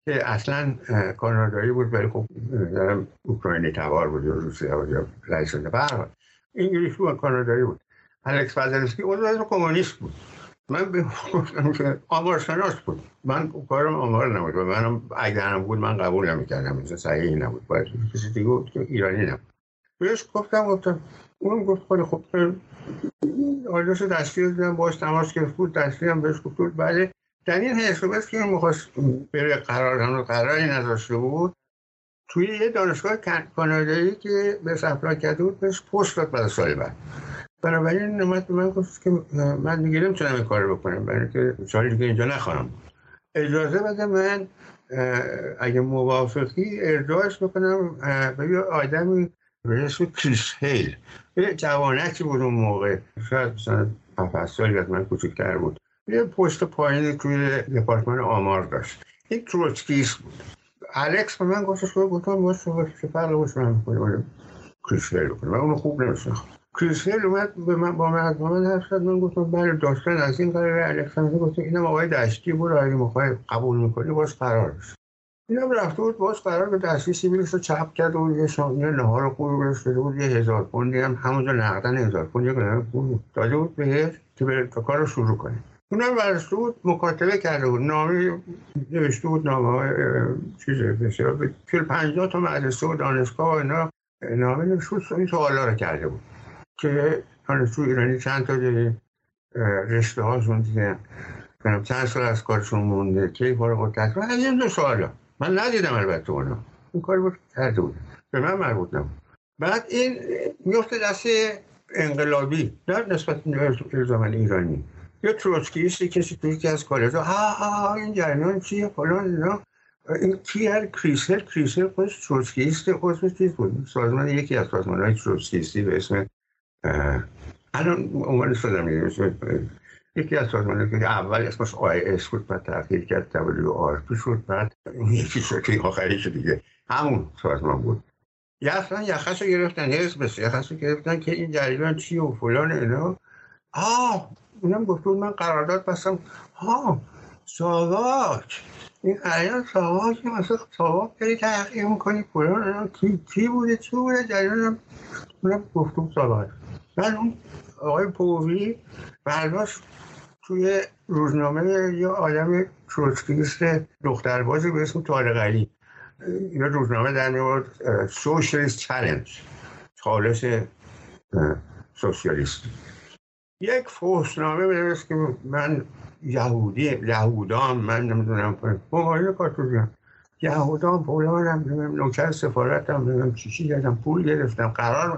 که اصلا کانادایی بود ولی خب دارم اوکراینی تبار بود یا روسیه بود یا رئیس شده برها انگلیسی و کانادایی بود، الکس وزرفسکی عضو کمونیست بود. من به گفتم که آمارشناس بود، من کارم آمار نبود و منم اگرم بود من قبول نمی‌کردم، اینجا صحیح نبود، باید کسی دیگه بود که ایرانی نبود. بهش گفتم اونم گفت خب آدرس دستیو دادم، باش تماس گرفت، دستیام بهش گفت بله. در این حسابش که می‌خواست بره قراری نذاشته بود توی یه دانشگاه کانادایی که به سفر کرده بود، بهش پست داد برای سال بعد. بنابراین نمت به من گفت که من میگیرم چونم این کار رو بکنم برای که چاری دیگه اینجا نخواهم، اجازه بده من اگه موافقی ارجاعش بکنم به یه آدمی به اسم کریس هیل، یه جوانکی بود اون موقع شاید مثلا 7 سالی از من کوچکتر بود، یه پست پایینی توی دپارتمان آمار داشت، این تروتسکیست بود. الکس به من گفتش که باید چه فرق باشه من بکنم کریس هیل بکنم، من اونو خوب نمیشناختم. کریسل اومد با من حرف زد. من گفتم بله داستان از این قراره. الکساندر گفت اینم آقای دشتی بود، اگه می‌خوای قبول می‌کنی باز قرار بشه. اینم رفته بود باز قرار به دستی سیبیلش رو چاپ کرد و یه شانه نهار قرار شده بود، 1000 پوندی هم همونجا نقدن 1000 پوند گرفت بود داده بود بهش که بره کارو شروع کنه. اونم ورش بود مکاتبه کرده بود، نامه نوشته بود، نامه چیزی بسیار 50 تا مدرسه و دانشگاه اینا نامه نوشت، این سوالا رو کرده بود که دانشجو ایرانی چند تا داریم، رشته هاشون دیگه چند سال از کارشون مونده، کی فارغ التحصیل، از این دو سوالا. من ندیدم البته اونا این کاری بود کرده بود، به من مربوط نبود. بعد این میفته دست انقلابی در نسبت به ایرانی، یا تروتسکیستی کسی توی که از کالجا این جریان چیه فلان نه این کیه کریسل خودش تروتسکیست خودش چیز بود سازمان یکی از سازمان‌های تروتسکیستی به اسم الان عمر صدام میگم یکی از سازمان‌هایی که اول اسمش IIS بود بعد تغییر کرد WRP شد بعد اون یکی شکلی آخریش دیگه همون سازمان بود یا اصلا یخش رو گرفتن حزبش یخش رو گرفتن که این جریان چیه و فلان اینا اونم گفتون من قرارداد بستم ساواک این جریان ساواکی مثلا ساواک داری تحقیق میکنی فلان اینا کی بوده چی بوده جریانم اونم گفتون ساواک بعد اون آقای پووی برداشت توی روزنامه یا آدم تروتسکیست دختربازی به اسم طارق علی یا روزنامه در می‌آورد سوشالیست چالش چالش سوسیالیست یک فحشنامه بنوشت که من یهودام من نمی‌دونم همایون کاتوزیان یهودام پولم نوکر سفارتم نمی‌دونم چی دادم پول گرفتم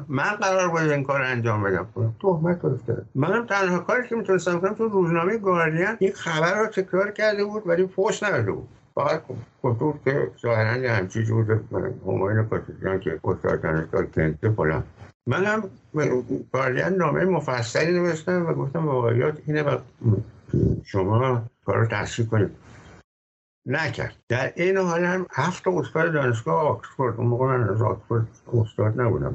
من قرار بود این کارو انجام بدم تهمت افتاد منم تنها کاری که می‌تونستم کنم تو روزنامه گاردین یک خبر رو تکرار کرده بود ولی فحش نداده بود باید کتور که ظاهرن یه همچی جور همایون کاتوزیان که استاد دانشگاه کنته فلان من هم گاردین نامه مفصلی نوشتم و گفتم واقعیات اینه و شما کار رو تصدیق کنید نکرد در این حال هم 7 استاد دانشگاه آکسفورد اون موقع من از آکسفورد استاد نبودم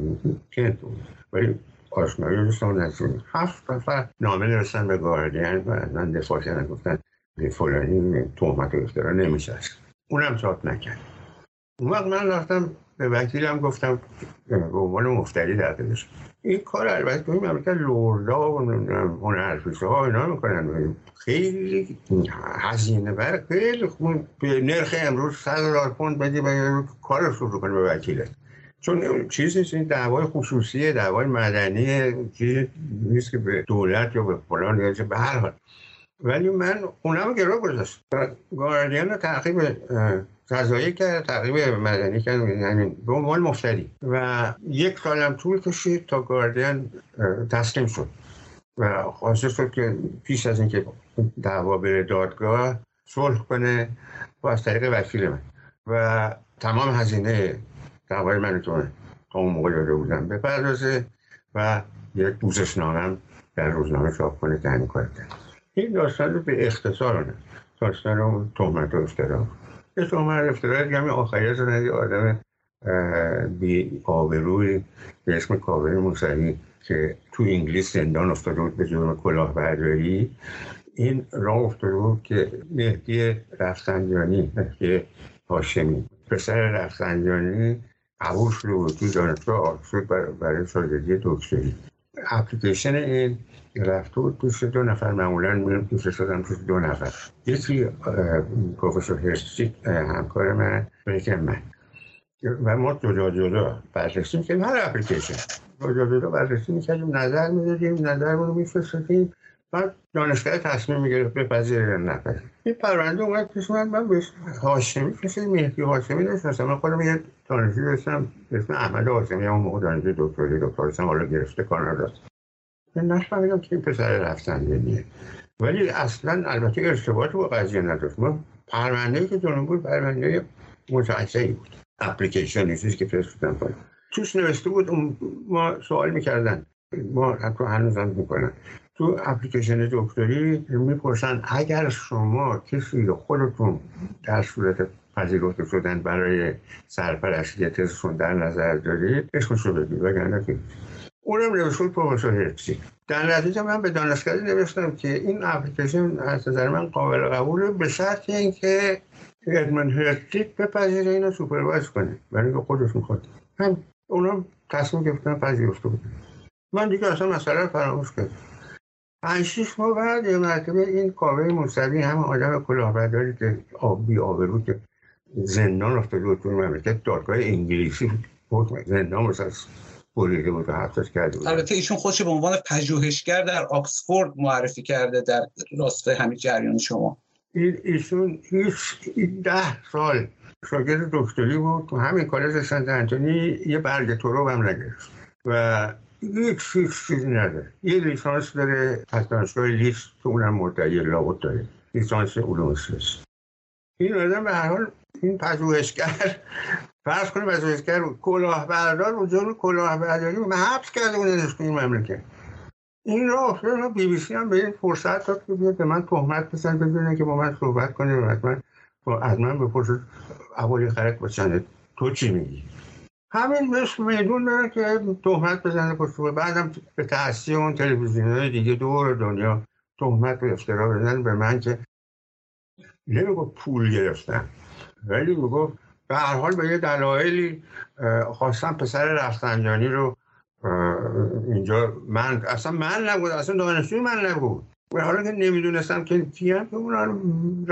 کنت بود ولی آشنایی روستان نشونید 7 نفر نامه نوشتن به گاردین و از من دفاع کردن گفتن به فلانی تهمت و افترا نمیشه اونم چاپ نکرد اون وقت من رفتم به وکیلم گفتم به عنوان مفتری در پیش این کار البته توی امریکا لوردا و هنرپیشه‌ها اینا میکنن خیلی هزینه بر خیلی خون به نرخ امروز 100,000 پوند بدی برای کار شروع کنه به وکیلت چون چیزی نیست این دعوای خصوصیه دعوای مدنیه چیزی نیست که به دولت یا به فلان یا چه به هر حال ولی من اونم گراه گذاشت گاردین رو تعقیب قضایی کرد تعقیب مدنی کرد به عنوان مفتری و 1 سالم طول کشید تا گاردین تسلیم شد و خواسته شد که پیش از اینکه دعوا بره دادگاه صلح کنه و از طریق وکیل من و تمام هزینه دعوای من رو تا اون موقع داده بودم بپردازه و یک پوزشنامم در روزنامه چاپ کنه که همین کار کرد این داستان رو به اختصارانه داستان رو تهمت و افترا یه تهمت و افترا دیگه همین آخریت رو ندید آدم بی آبروی به اسم کاوه موسوی که تو انگلیس زندان افتاده بود به جرم کلاهبرداری این راه افتاده بود که مهدی رفسنجانی مهدی هاشمی پسر رفسنجانی قبول شده بود تو دانشگاه آکسفورد برای شاگردی دکتری اپلیکیشن این رفته بود توش 2 نفر معمولا میرم توش شدم توش 2 نفر یکی پروفسور هرستی همکار من و یکی من و ما جدا بررسی میکنیم هر اپلیکیشن جدا بررسی میکنیم نظر میدادیم نظر رو میفرستیم بعد دانشگاه تصمیم میگرفت بپذیره یا نپذیره این پرونده اومد پیش من بهش هاشمی کشید مهدی هاشمی نشناسم من خودم یه دانشجو داشتم به اسم احمد هاشمی اون موقع دانشجو دکترا حالا گرفته کانادا من نفهمیدم که این پسر رفسنجانیه ولی اصلا البته ارتباطی با قضیه نداشت ما پرونده‌ای که دونم بود پرونده متعصبی بود اپلیکیشنی که فرستادم بالا توش نوشته بود ما سوال می‌کردن ما حتی هنوزم می‌کنن تو اپلیکیشن دکتری میپرسن اگر شما کسی رو خودتون در صورت پذیرفته شدن برای سرپرستی تزشون در نظر دارید اسمش رو بگید وگرنه که اونم نوشت پروفسور هرسی در نتیجه من به دانشگاه نوشتم که این اپلیکیشن از نظر من قابل قبوله به شرط اینکه ادمن هرسی بپذیره اینو سوپروایز کنه برای که خودش میخواد هم اونم تصمیم گرفتن پذیرفته بودن من دیگه اصلا مسئله فراموش کردم 5-6 ماه بعد یه مرتبه این کاوه موسوی همه آدم کلاهبرداری که آبی آبرو که زندان افتاده بود توی مملکت دادگاه انگلیسی بود زندان مثلا بریده بود و حبسش کرده بود البته ایشون خودش به عنوان پژوهشگر در آکسفورد معرفی کرده در راستای همین جریان شما ایشون 10 سال شاگرد دکتری بود تو همین کالج سنت آنتونی یه برگ تراب هم نگرفت و هیچ چیزی نداره. یه لیسانس داره از دانشگاه لیست که اونم مدعی لاقوت داره، لیسانس علوم سیاسی. این آدم به هر حال این پژوهشگر، فرض کنه پژوهشگر و کلاهبردار و جرم کلاهبرداری رو حبس کرده بودنش تو این مملکت. این را افتاده بی بی سی هم به این فرصت داد که بیاد به من تهمت بزنه، بدونه که با من صحبت کنه و از من بپرسه اولی خرک با چنده تو چی میگی؟ همین بهش میدون داره که تهمت بزنه پشتوبه، بعدم به تأثیر اون تلویزیون‌های دیگه دور دنیا تهمت و افترا بزنه به من که نمیگفت پول گرفتم، ولی میگفت به هر حال به یه دلایلی خواستم پسر رفسنجانی رو اینجا، من اصلا من نبود، اصلا دانشجوی من نبود، و حالا که نمیدونستم که کیم که اون رو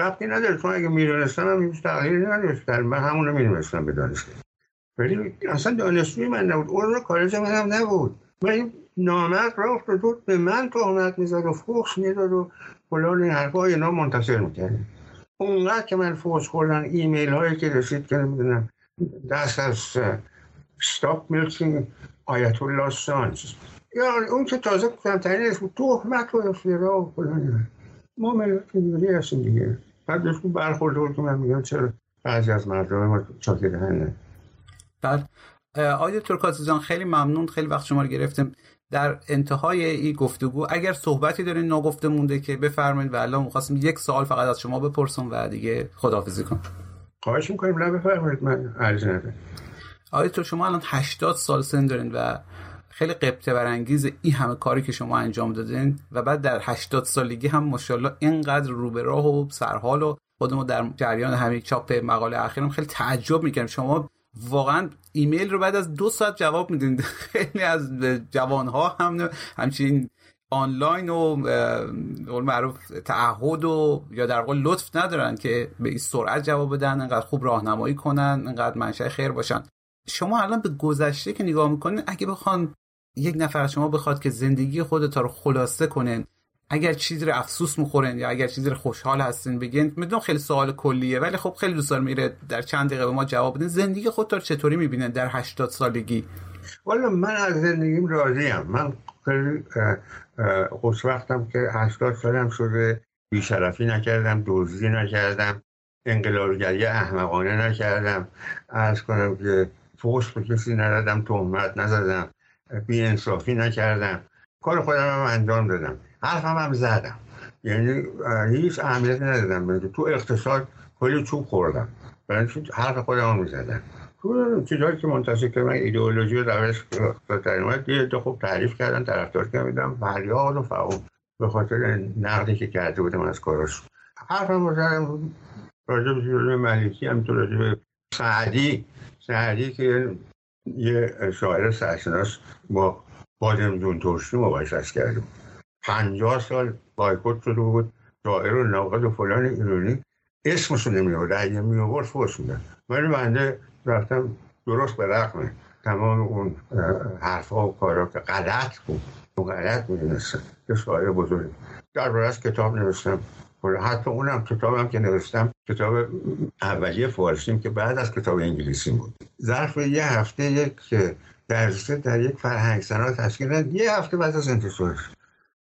ربطی نداره، چون اگه میدونستم هم هیچ تغییری نداشتم، من همون رو میدونستم به دانشگاه، ولی اصلا دانشجوی من نبود، اون رو کالج من هم نبود. من نامرد رفت و دود به من تهمت میزد و فوش میداد و فلان حرفای نام منتصر میکرد. اونقدر که من فوش خوردن، ایمیل هایی که رسید که نمیدونم دست از stop milking آیت الله سانز، یعنی اون که تازه کمترینش بود تهمت و افترا و فلان. ما ملت اینجوری هستیم دیگه. بعد داشت برخورده بود که من میگم چرا بعضی از مردم ما چاکی دهنه. بله آقای دکتر کاتوزیان، خیلی ممنون، خیلی وقت شما رو گرفتیم. در انتهای این گفتگو اگر صحبتی دارین نگفته مونده که بفرمایید، والله می‌خواستم یک سوال فقط از شما بپرسم و دیگه خداحافظی کنم. خواهش می‌کنم، نه بفرمایید، من عرض ندارم. آقای دکتر، شما الان 80 سال سن دارین و خیلی غبطه برانگیز این همه کاری که شما انجام دادین و بعد در 80 سالگی هم ماشاءالله اینقدر رو به راه و سرحال و خودمو در جریان همین چاپ مقاله اخیرم خیلی تعجب می‌کنم. شما واقعا ایمیل رو بعد از 2 ساعت جواب میدین. خیلی از جوانها هم همچین آنلاین و قول معروف تعهد و یا در قول لطف ندارن که به این سرعت جواب بدن، انقدر خوب راهنمایی کنن، انقدر منشأ خیر باشن. شما الان به گذشته که نگاه میکنین، اگه بخوان یک نفر شما بخواد که زندگی خودتا رو خلاصه کنین، اگر چیزی رو افسوس میخورین یا اگر چیزی رو خوشحال هستین بگین، میدونم خیلی سوال کلیه ولی خب خیلی دوست دارم میره در چند دقیقه به ما جواب بدین، زندگی خودت رو چطوری میبینین در 80 سالگی؟ والا من از زندگیم راضیم. من خیلی خوش وقتم که 80 سالم شده، بی‌شرفی نکردم، دزدی نکردم، انقلابگری احمقانه نکردم، عرض کنم که فحش به کسی ندادم، تهمت نزدم، بی‌انصافی نکردم، کار خودم هم انجام دادم، حرفم زدم، یعنی هیچ اهمیت ندادم. من تو اقتصاد کلی چوب خوردم، برای حرف خودم رو زدم. تو چیزایی که منتشر کردم، ایدئولوژی و روش اقتصاد رو خوب تعریف کردم، طرفدار کردم، فریاد و فهم به خاطر نقدی که کرده بودم از کاراش. حرفم رو زدم راجع به جلال ملکی، همینطور راجع به سعدی که یه شاعر سرشناس با بادمجون ترشی مباشرت کرده، 50 سال بایکوت شده بود، شاعر و ناقد و فلان ایرانی اسمش رو نمی‌آورد، اگه می‌آورد فحش می‌داد، ولی بنده رفتم درست به رقم تمام اون حرف‌ها و کارا که غلط بود و غلط می‌دونستم که شاعر بزرگ درباره‌اش کتاب نوشتم. حتی اونم کتابم که نوشتم کتاب اولیه فارسیم که بعد از کتاب انگلیسیم بود. ظرف یه هفته یک درسته در یک فرهنگسرا تشکیل داد، یه هفته بعد از انتشارش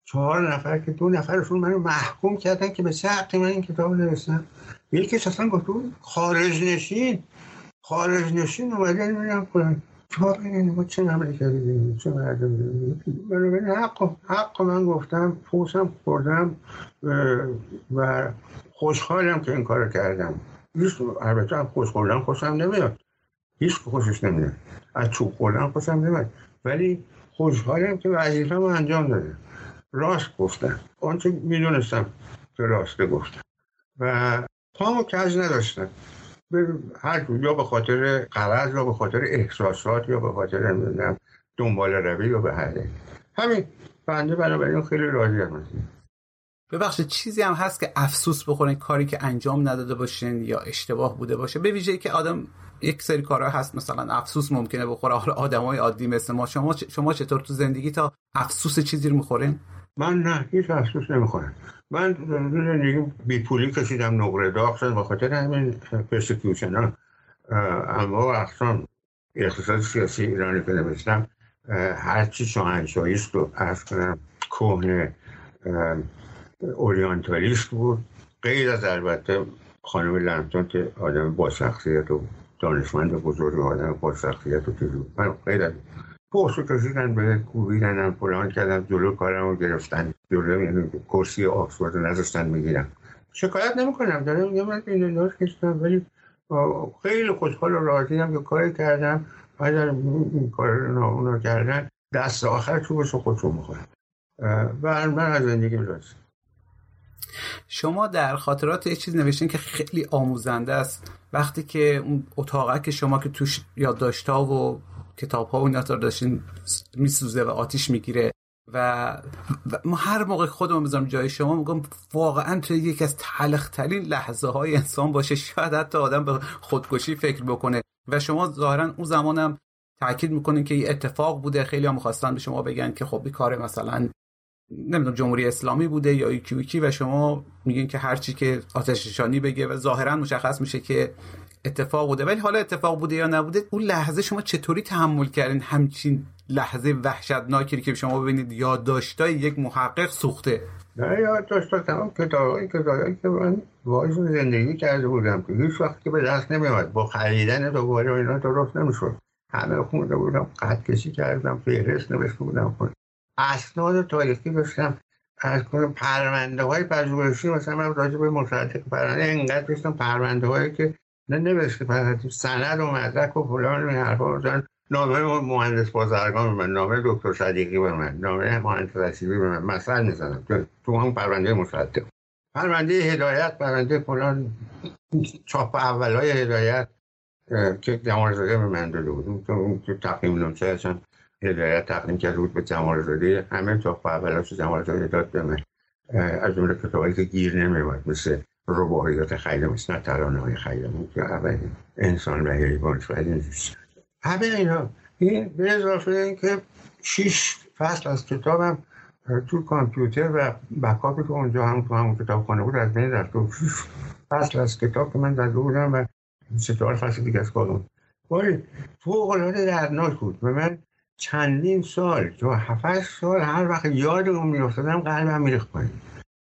4 نفر که 2 نفرشون منو محکوم کردن که به چه حقی من این کتاب نوشتم. یکیش اصلا گفت خارج نشین اومده نمیدونم کلان چرا این ما چه مملکتی دیدیم، چه مردمی دیدیم. من حق من گفتم، فحشم خوردم و خوشحالم که این کارو کردم. البته هم خوش خوردم خوشم نمیاد، هیچ خوشش نمیاد، از چوب خوردن خوشم نمیاد، ولی خوشحالم که وظیفه‌مو انجام دادم. راست گفتم، آنچه میدونستم که راسته گفتم و پامو کج نداشتم هر جور، یا به خاطر قرض یا به خاطر احساسات یا به خاطر دنبال روی یا به هر همین. بنده بنابراین خیلی راضی هستم. ببخشید چیزی هم هست که افسوس بخورین کاری که انجام نداده باشین یا اشتباه بوده باشه؟ به ویژه که آدم یک سری کارها هست مثلا افسوس ممکنه بخوره، حالا آدمای عادی مثل ما. شما چطور تو زندگی تا افسوس چیزی رو می‌خورین؟ من نه، هیچ افسوس نمی‌خورم. من زندگی بی پولی کشیدم، نقره داغ شدم به خاطر همین پرسکیوشن‌ها اما اصلا اقتصاد سیاسی ایرانی که نوشتم هرچی شاهنشاهیست رو عرض کنم کهنه اورینتالیست بود، غیر از البته خانم لنتون که آدم با شخصیت و دانشمند بزرگ و آدم با شخصیت و تجربه، من غیر از پوستو کشیدن به کوبیدنم فلان کردم جلو کارم رو گرفتن جلو، یعنی کرسی آکسفورد رو نذاشتن میگیرم. شکایت نمیکنم، دارم میگم من این ناش کشیدم، ولی خیلی خوشحال و راضیم که کاری کردم. اگر این کار رو اونا کردن دست آخر چوبش رو خودشون میخورن و من از زندگی می‌رسم. شما در خاطرات یه چیز نوشتین که خیلی آموزنده است، وقتی که اون اتاقه که شما که توش یادداشت‌ها و کتاب‌ها و اینا رو داشتین میسوزه و آتیش میگیره و ما هر موقع خودم میذارم جای شما میگم واقعا تو یکی از تلخ‌ترین لحظه‌های انسان باشه، شاید حتی آدم به خودکشی فکر بکنه و شما ظاهرا اون زمانم تاکید میکنین که این اتفاق بوده. خیلی هم می‌خواستن به شما بگن که خب این کار مثلا نمیدونم جمهوری اسلامی بوده یا ایکی و شما میگین که هر چی که آتش نشانی بگه و ظاهرا مشخص میشه که اتفاق بوده، ولی حالا اتفاق بوده یا نبوده اون لحظه شما چطوری تحمل کردین همچین لحظه وحشتناکی که شما ببینید یادداشتای یک محقق سوخته؟ نه یادداشت تمام کتابایی که من واسه زندگی کرده بودم که هیچ وقت که به دست نمیاد، با خریدن دوباره اینا درست نمیشد، همه خونده بودم، خط کشی کردم، فهرست نوشته بودم، اسناد تاریخی داشتم، از پرونده های پژوهشی مثلا من راجع به مصدق پرونده اینقدر داشتم، پرونده هایی که نه نوشته فقط سند و مدرک و فلان و حرفا بودن، نامه مهندس بازرگان به من، نامه دکتر صدیقی به من، نامه مهندس رشیدی به من، مثلا نزدم تو هم پرونده مصدق، پرونده هدایت، پرونده فلان، چاپ اولای هدایت که جمالزاده به من داده بود، تو تقدیم نامه‌ای هستن هدایت تقدیم کرده بود به جمالزاده، همه چاپ اولاشو جمالزاده داد به من، از اون کتابایی که گیر نمیواد مثل رباعیات خیام، مثل ترانه‌های خیام که اول انسان و حیوان شدن است. همه اینا به اضافه اینکه 6 فصل از کتابم تو کامپیوتر و بکاپی که اونجا هم تو همون کتابخانه بود از بین رفت، 6 فصل از کتاب که من زده بودم و 4 فصل دیگه از کارم بود. فوق‌العاده دردناک بود و من چندین سال تا 7 سال هر وقت یادم میافتادم قلبم میریخت پایین،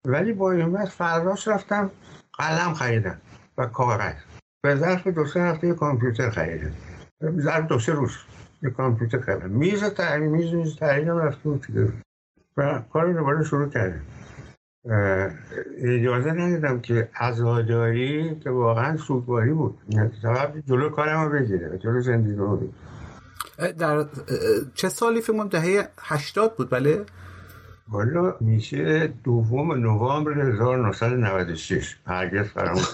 ولی با این وقت فرداش رفتم قلم خریدم و کاغذ، به ظرف 2-3 هفته یک کامپیوتر خریدم، به ظرف 2-3 روز یک کامپیوتر خریدم، میز تحریم رفته بود و کار دوباره شروع کردم. اجازه ندادم که عزاداری که واقعا سودباری بود سبب جلو کارم رو بگیره، جلو زندگی رو بگیره. در چه سالی فیلمم؟ دهه 80 بود بله؟ والا میشه 2 نوامبر 1996. هرگز فراموش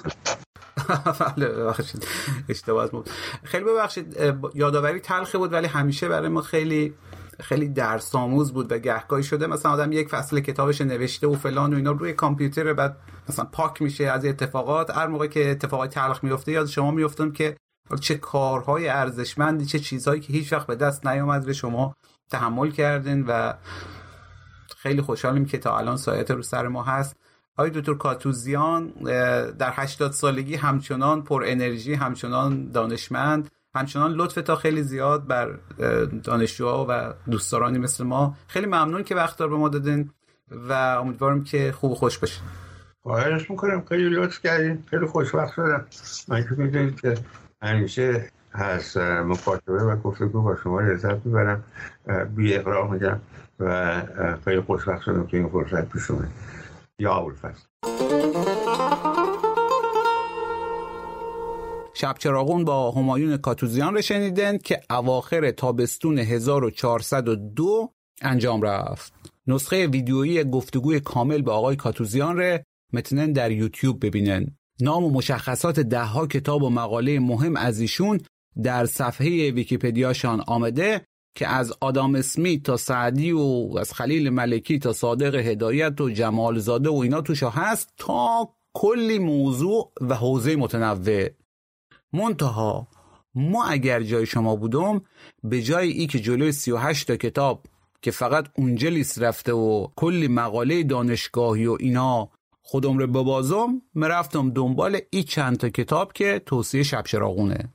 ببخشید اشتباه بود، خیلی ببخشید، یادآوری تلخه بود ولی همیشه برای ما خیلی خیلی درس آموز بود و گهگاهی شده مثلا آدم یک فصل کتابش نوشته و فلان و اینا روی کامپیوتر، بعد مثلا پاک میشه از اتفاقات، هر موقع که اتفاقات تلخ میفته یاد شما میافتم که چه کارهای ارزشمندی، چه چیزهایی که هیچ وقت به دست نیامد به شما تحمل کردین و خیلی خوشحالیم که تا الان سایت رو سر ما هست. آقای دکتر کاتوزیان در 80 سالگی همچنان پر انرژی، همچنان دانشمند، همچنان لطف تا خیلی زیاد بر دانشجوها و دوستدارانی مثل ما. خیلی ممنون که وقت رو به ما دادین و امیدوارم که خوب و خوش باشین. خواهش میکنم، خیلی لطف کردین، خیلی خوشوقت شدم. من که میدونید که همیشه از مکاتبه و گفتگو با شما لذت میبرم، بی اغراق میگم و خیلی خوشوقت شدم که این فرصت پیش اومد. یا اولفست. شبچراغون با همایون کاتوزیان رو شنیدند که اواخر تابستون 1402 انجام رفت. نسخه ویدیویی گفتگوی کامل با آقای کاتوزیان رو متنن در یوتیوب ببینن. نام و مشخصات 10 کتاب و مقاله مهم از ایشون در صفحه ویکی‌پدیاشان آمده که از آدم اسمیت تا سعدی و از خلیل ملکی تا صادق هدایت و جمالزاده و اینا توش هست، تا کلی موضوع و حوزه متنوع. منتها ما اگر جای شما بودم، به جای ای که جلوی 38 تا کتاب که فقط اونجلیس رفته و کلی مقاله دانشگاهی و اینا خودم رو ببازم، مرفتم دنبال ای چند تا کتاب که توصیه شبچراغونه.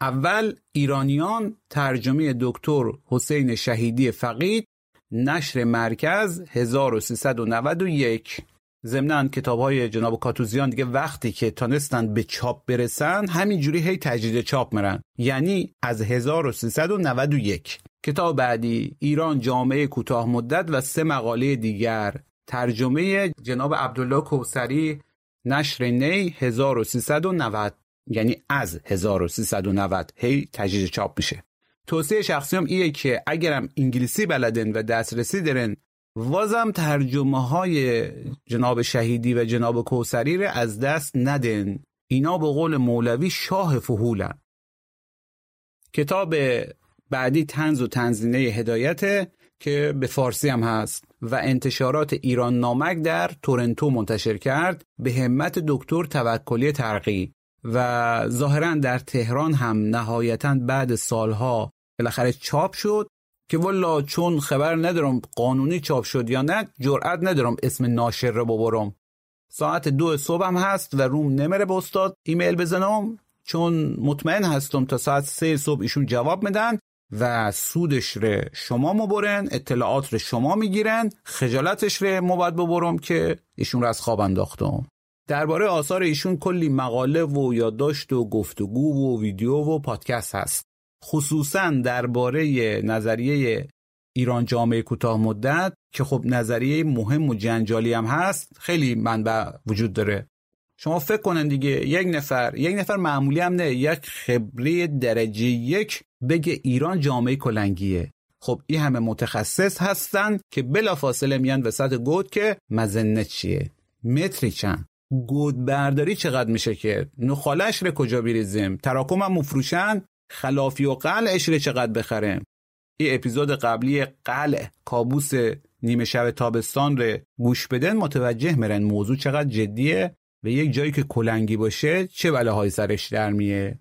اول ایرانیان ترجمه دکتر حسین شهیدی فقید، نشر مرکز 1391. ضمناً کتاب‌های جناب کاتوزیان دیگه وقتی که تونستن به چاپ برسن همینجوری هی تجدید چاپ میرن، یعنی از 1391. کتاب بعدی ایران جامعه کوتاه مدت و 3 مقاله دیگر، ترجمه جناب عبدالله کوثری، نشر نی 1390، یعنی از 1390 هی تجدید چاپ میشه. توصیه شخصیم ایه که اگرم انگلیسی بلدن و دسترسی دارن وازم ترجمه های جناب شهیدی و جناب کوثری رو از دست ندن، اینا به قول مولوی شاه فحولن. کتاب بعدی طنز و طنزینه هدایت که به فارسی هم هست و انتشارات ایران نامک در تورنتو منتشر کرد به همت دکتر توکلی ترقی و ظاهرا در تهران هم نهایتاً بعد سالها بالاخره چاپ شد که والا چون خبر ندارم قانونی چاپ شد یا نه، جرئت ندارم اسم ناشر رو ببرم. ساعت 2 صبح هم هست و روم نمیره به استاد ایمیل بزنم، چون مطمئن هستم تا ساعت 3 صبح ایشون جواب میدن و سودش ره شما مبرن، اطلاعات ره شما میگیرن، خجالتش ره ما باید ببرم که ایشون رو از خواب انداختم. درباره آثار ایشون کلی مقاله و یادداشت و گفتگو و ویدیو و پادکست هست، خصوصا درباره نظریه ایران جامعه کوتاه مدت که خب نظریه مهم و جنجالی هم هست، خیلی منبع وجود داره. شما فکر کنن دیگه یک نفر معمولی هم نه، یک خبره درجه 1 بگه ایران جامعه کلنگیه. خب این همه متخصص هستن که بلافاصله میان وسط گود که مزنه چیه، متری چند، گود برداری چقدر میشه، که نخالش رو کجا بریزیم، تراکم هم مفروشن، خلافی و قلعش رو چقدر بخریم. این اپیزود قبلی قلع کابوس نیمه شب تابستان رو گوش بدن متوجه میرن موضوع چقدر جدیه و یک جایی که کلنگی باشه چه بلاهای سرش در میه.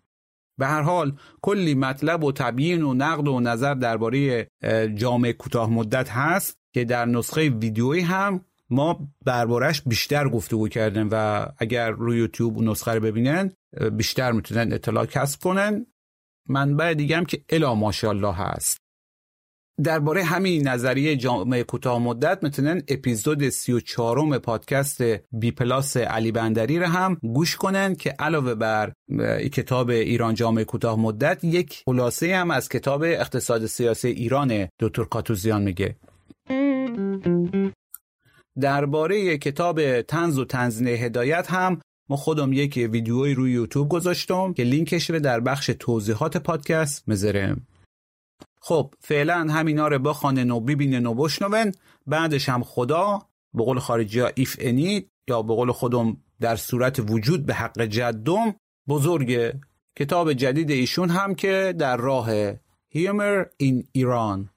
به هر حال کلی مطلب و تبیین و نقد و نظر درباره جامعه کوتاه مدت هست که در نسخه ویدیویی هم ما درباره‌اش بیشتر گفتگو کردیم و اگر روی یوتیوب نسخه رو ببینن بیشتر میتونن اطلاع کسب کنن. منبع دیگه هم که الا ماشاءالله هست. درباره همین نظریه جامعه کوتاه مدت میتونن اپیزود 34 پادکست بی پلاس علی بندری رو هم گوش کنن که علاوه بر کتاب ایران جامعه کوتاه مدت یک خلاصه هم از کتاب اقتصاد سیاسی ایران دکتر کاتوزیان میگه. درباره کتاب طنز و طنزینه هدایت هم ما خودم یک ویدیوی روی یوتیوب گذاشتم که لینکش رو در بخش توضیحات پادکست میذارم. خب فعلا همینا رو بخوانن و ببینن و بشنون، بعدش هم خدا به قول خارجی ها ایف انید یا به قول خودم در صورت وجود به حق جدم بزرگ. کتاب جدید ایشون هم که در راه هیومر این ایران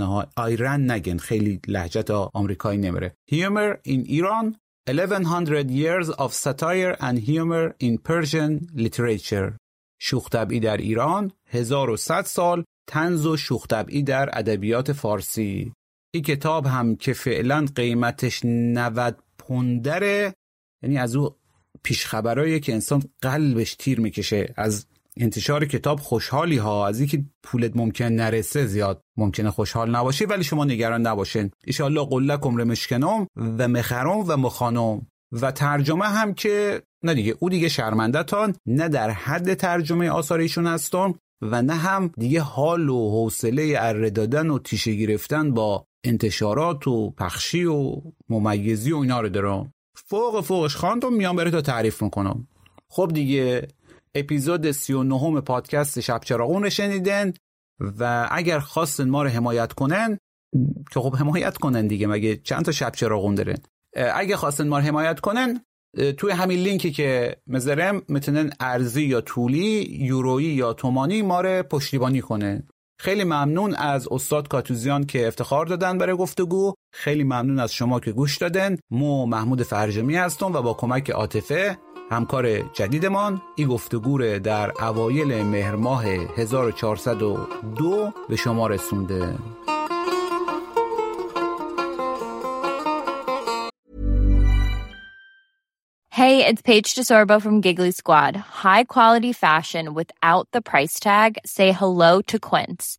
ها ایران نگن، خیلی لهجت آمریکایی نمیره. هیومر این ایران 1100 years of satire and humor in Persian literature، شوخ طبعی در ایران 1100 سال طنز و شوخ طبعی در ادبیات فارسی. این کتاب هم که فعلا قیمتش 90 پوندره، یعنی از اون پیشخبرایی که انسان قلبش تیر میکشه از انتشار کتاب. خوشحالی ها از اینکه پولت ممکن نرسه، زیاد ممکنه خوشحال نباشی، ولی شما نگران نباشین، ان شاء الله قلکم رمشکنم و مخرم و مخانم. و ترجمه هم که نه دیگه، او دیگه شرمنده تان، نه در حد ترجمه آثار ایشون هستم و نه هم دیگه حال و حوصله اره دادن و تیشه گرفتن با انتشارات و پخشی و ممیزی و اینا رو دارم. فوقش خواندم میام برات تعریف میکنم. خب دیگه اپیزود 39 پادکست شبچراغون رو شنیدن و اگر خواستن ما رو حمایت کنن که خب حمایت کنن دیگه، مگه چند تا شبچراغون دارن. اگه خواستن ما رو حمایت کنن توی همین لینکی که میذارم میتونن ارزی یا طولی، یورویی یا تومانی ما رو پشتیبانی کنن. خیلی ممنون از استاد کاتوزیان که افتخار دادن برای گفتگو، خیلی ممنون از شما که گوش دادن. مو محمود فرجامی هستم و با کمک عاطفه همکار جدیدمان این گفتگو رو در اوایل مهر ماه 1402 به شما رسونده. Hey, it's Paige DeSorbo from Giggly Squad. High quality fashion without the price tag. Say hello to Quince.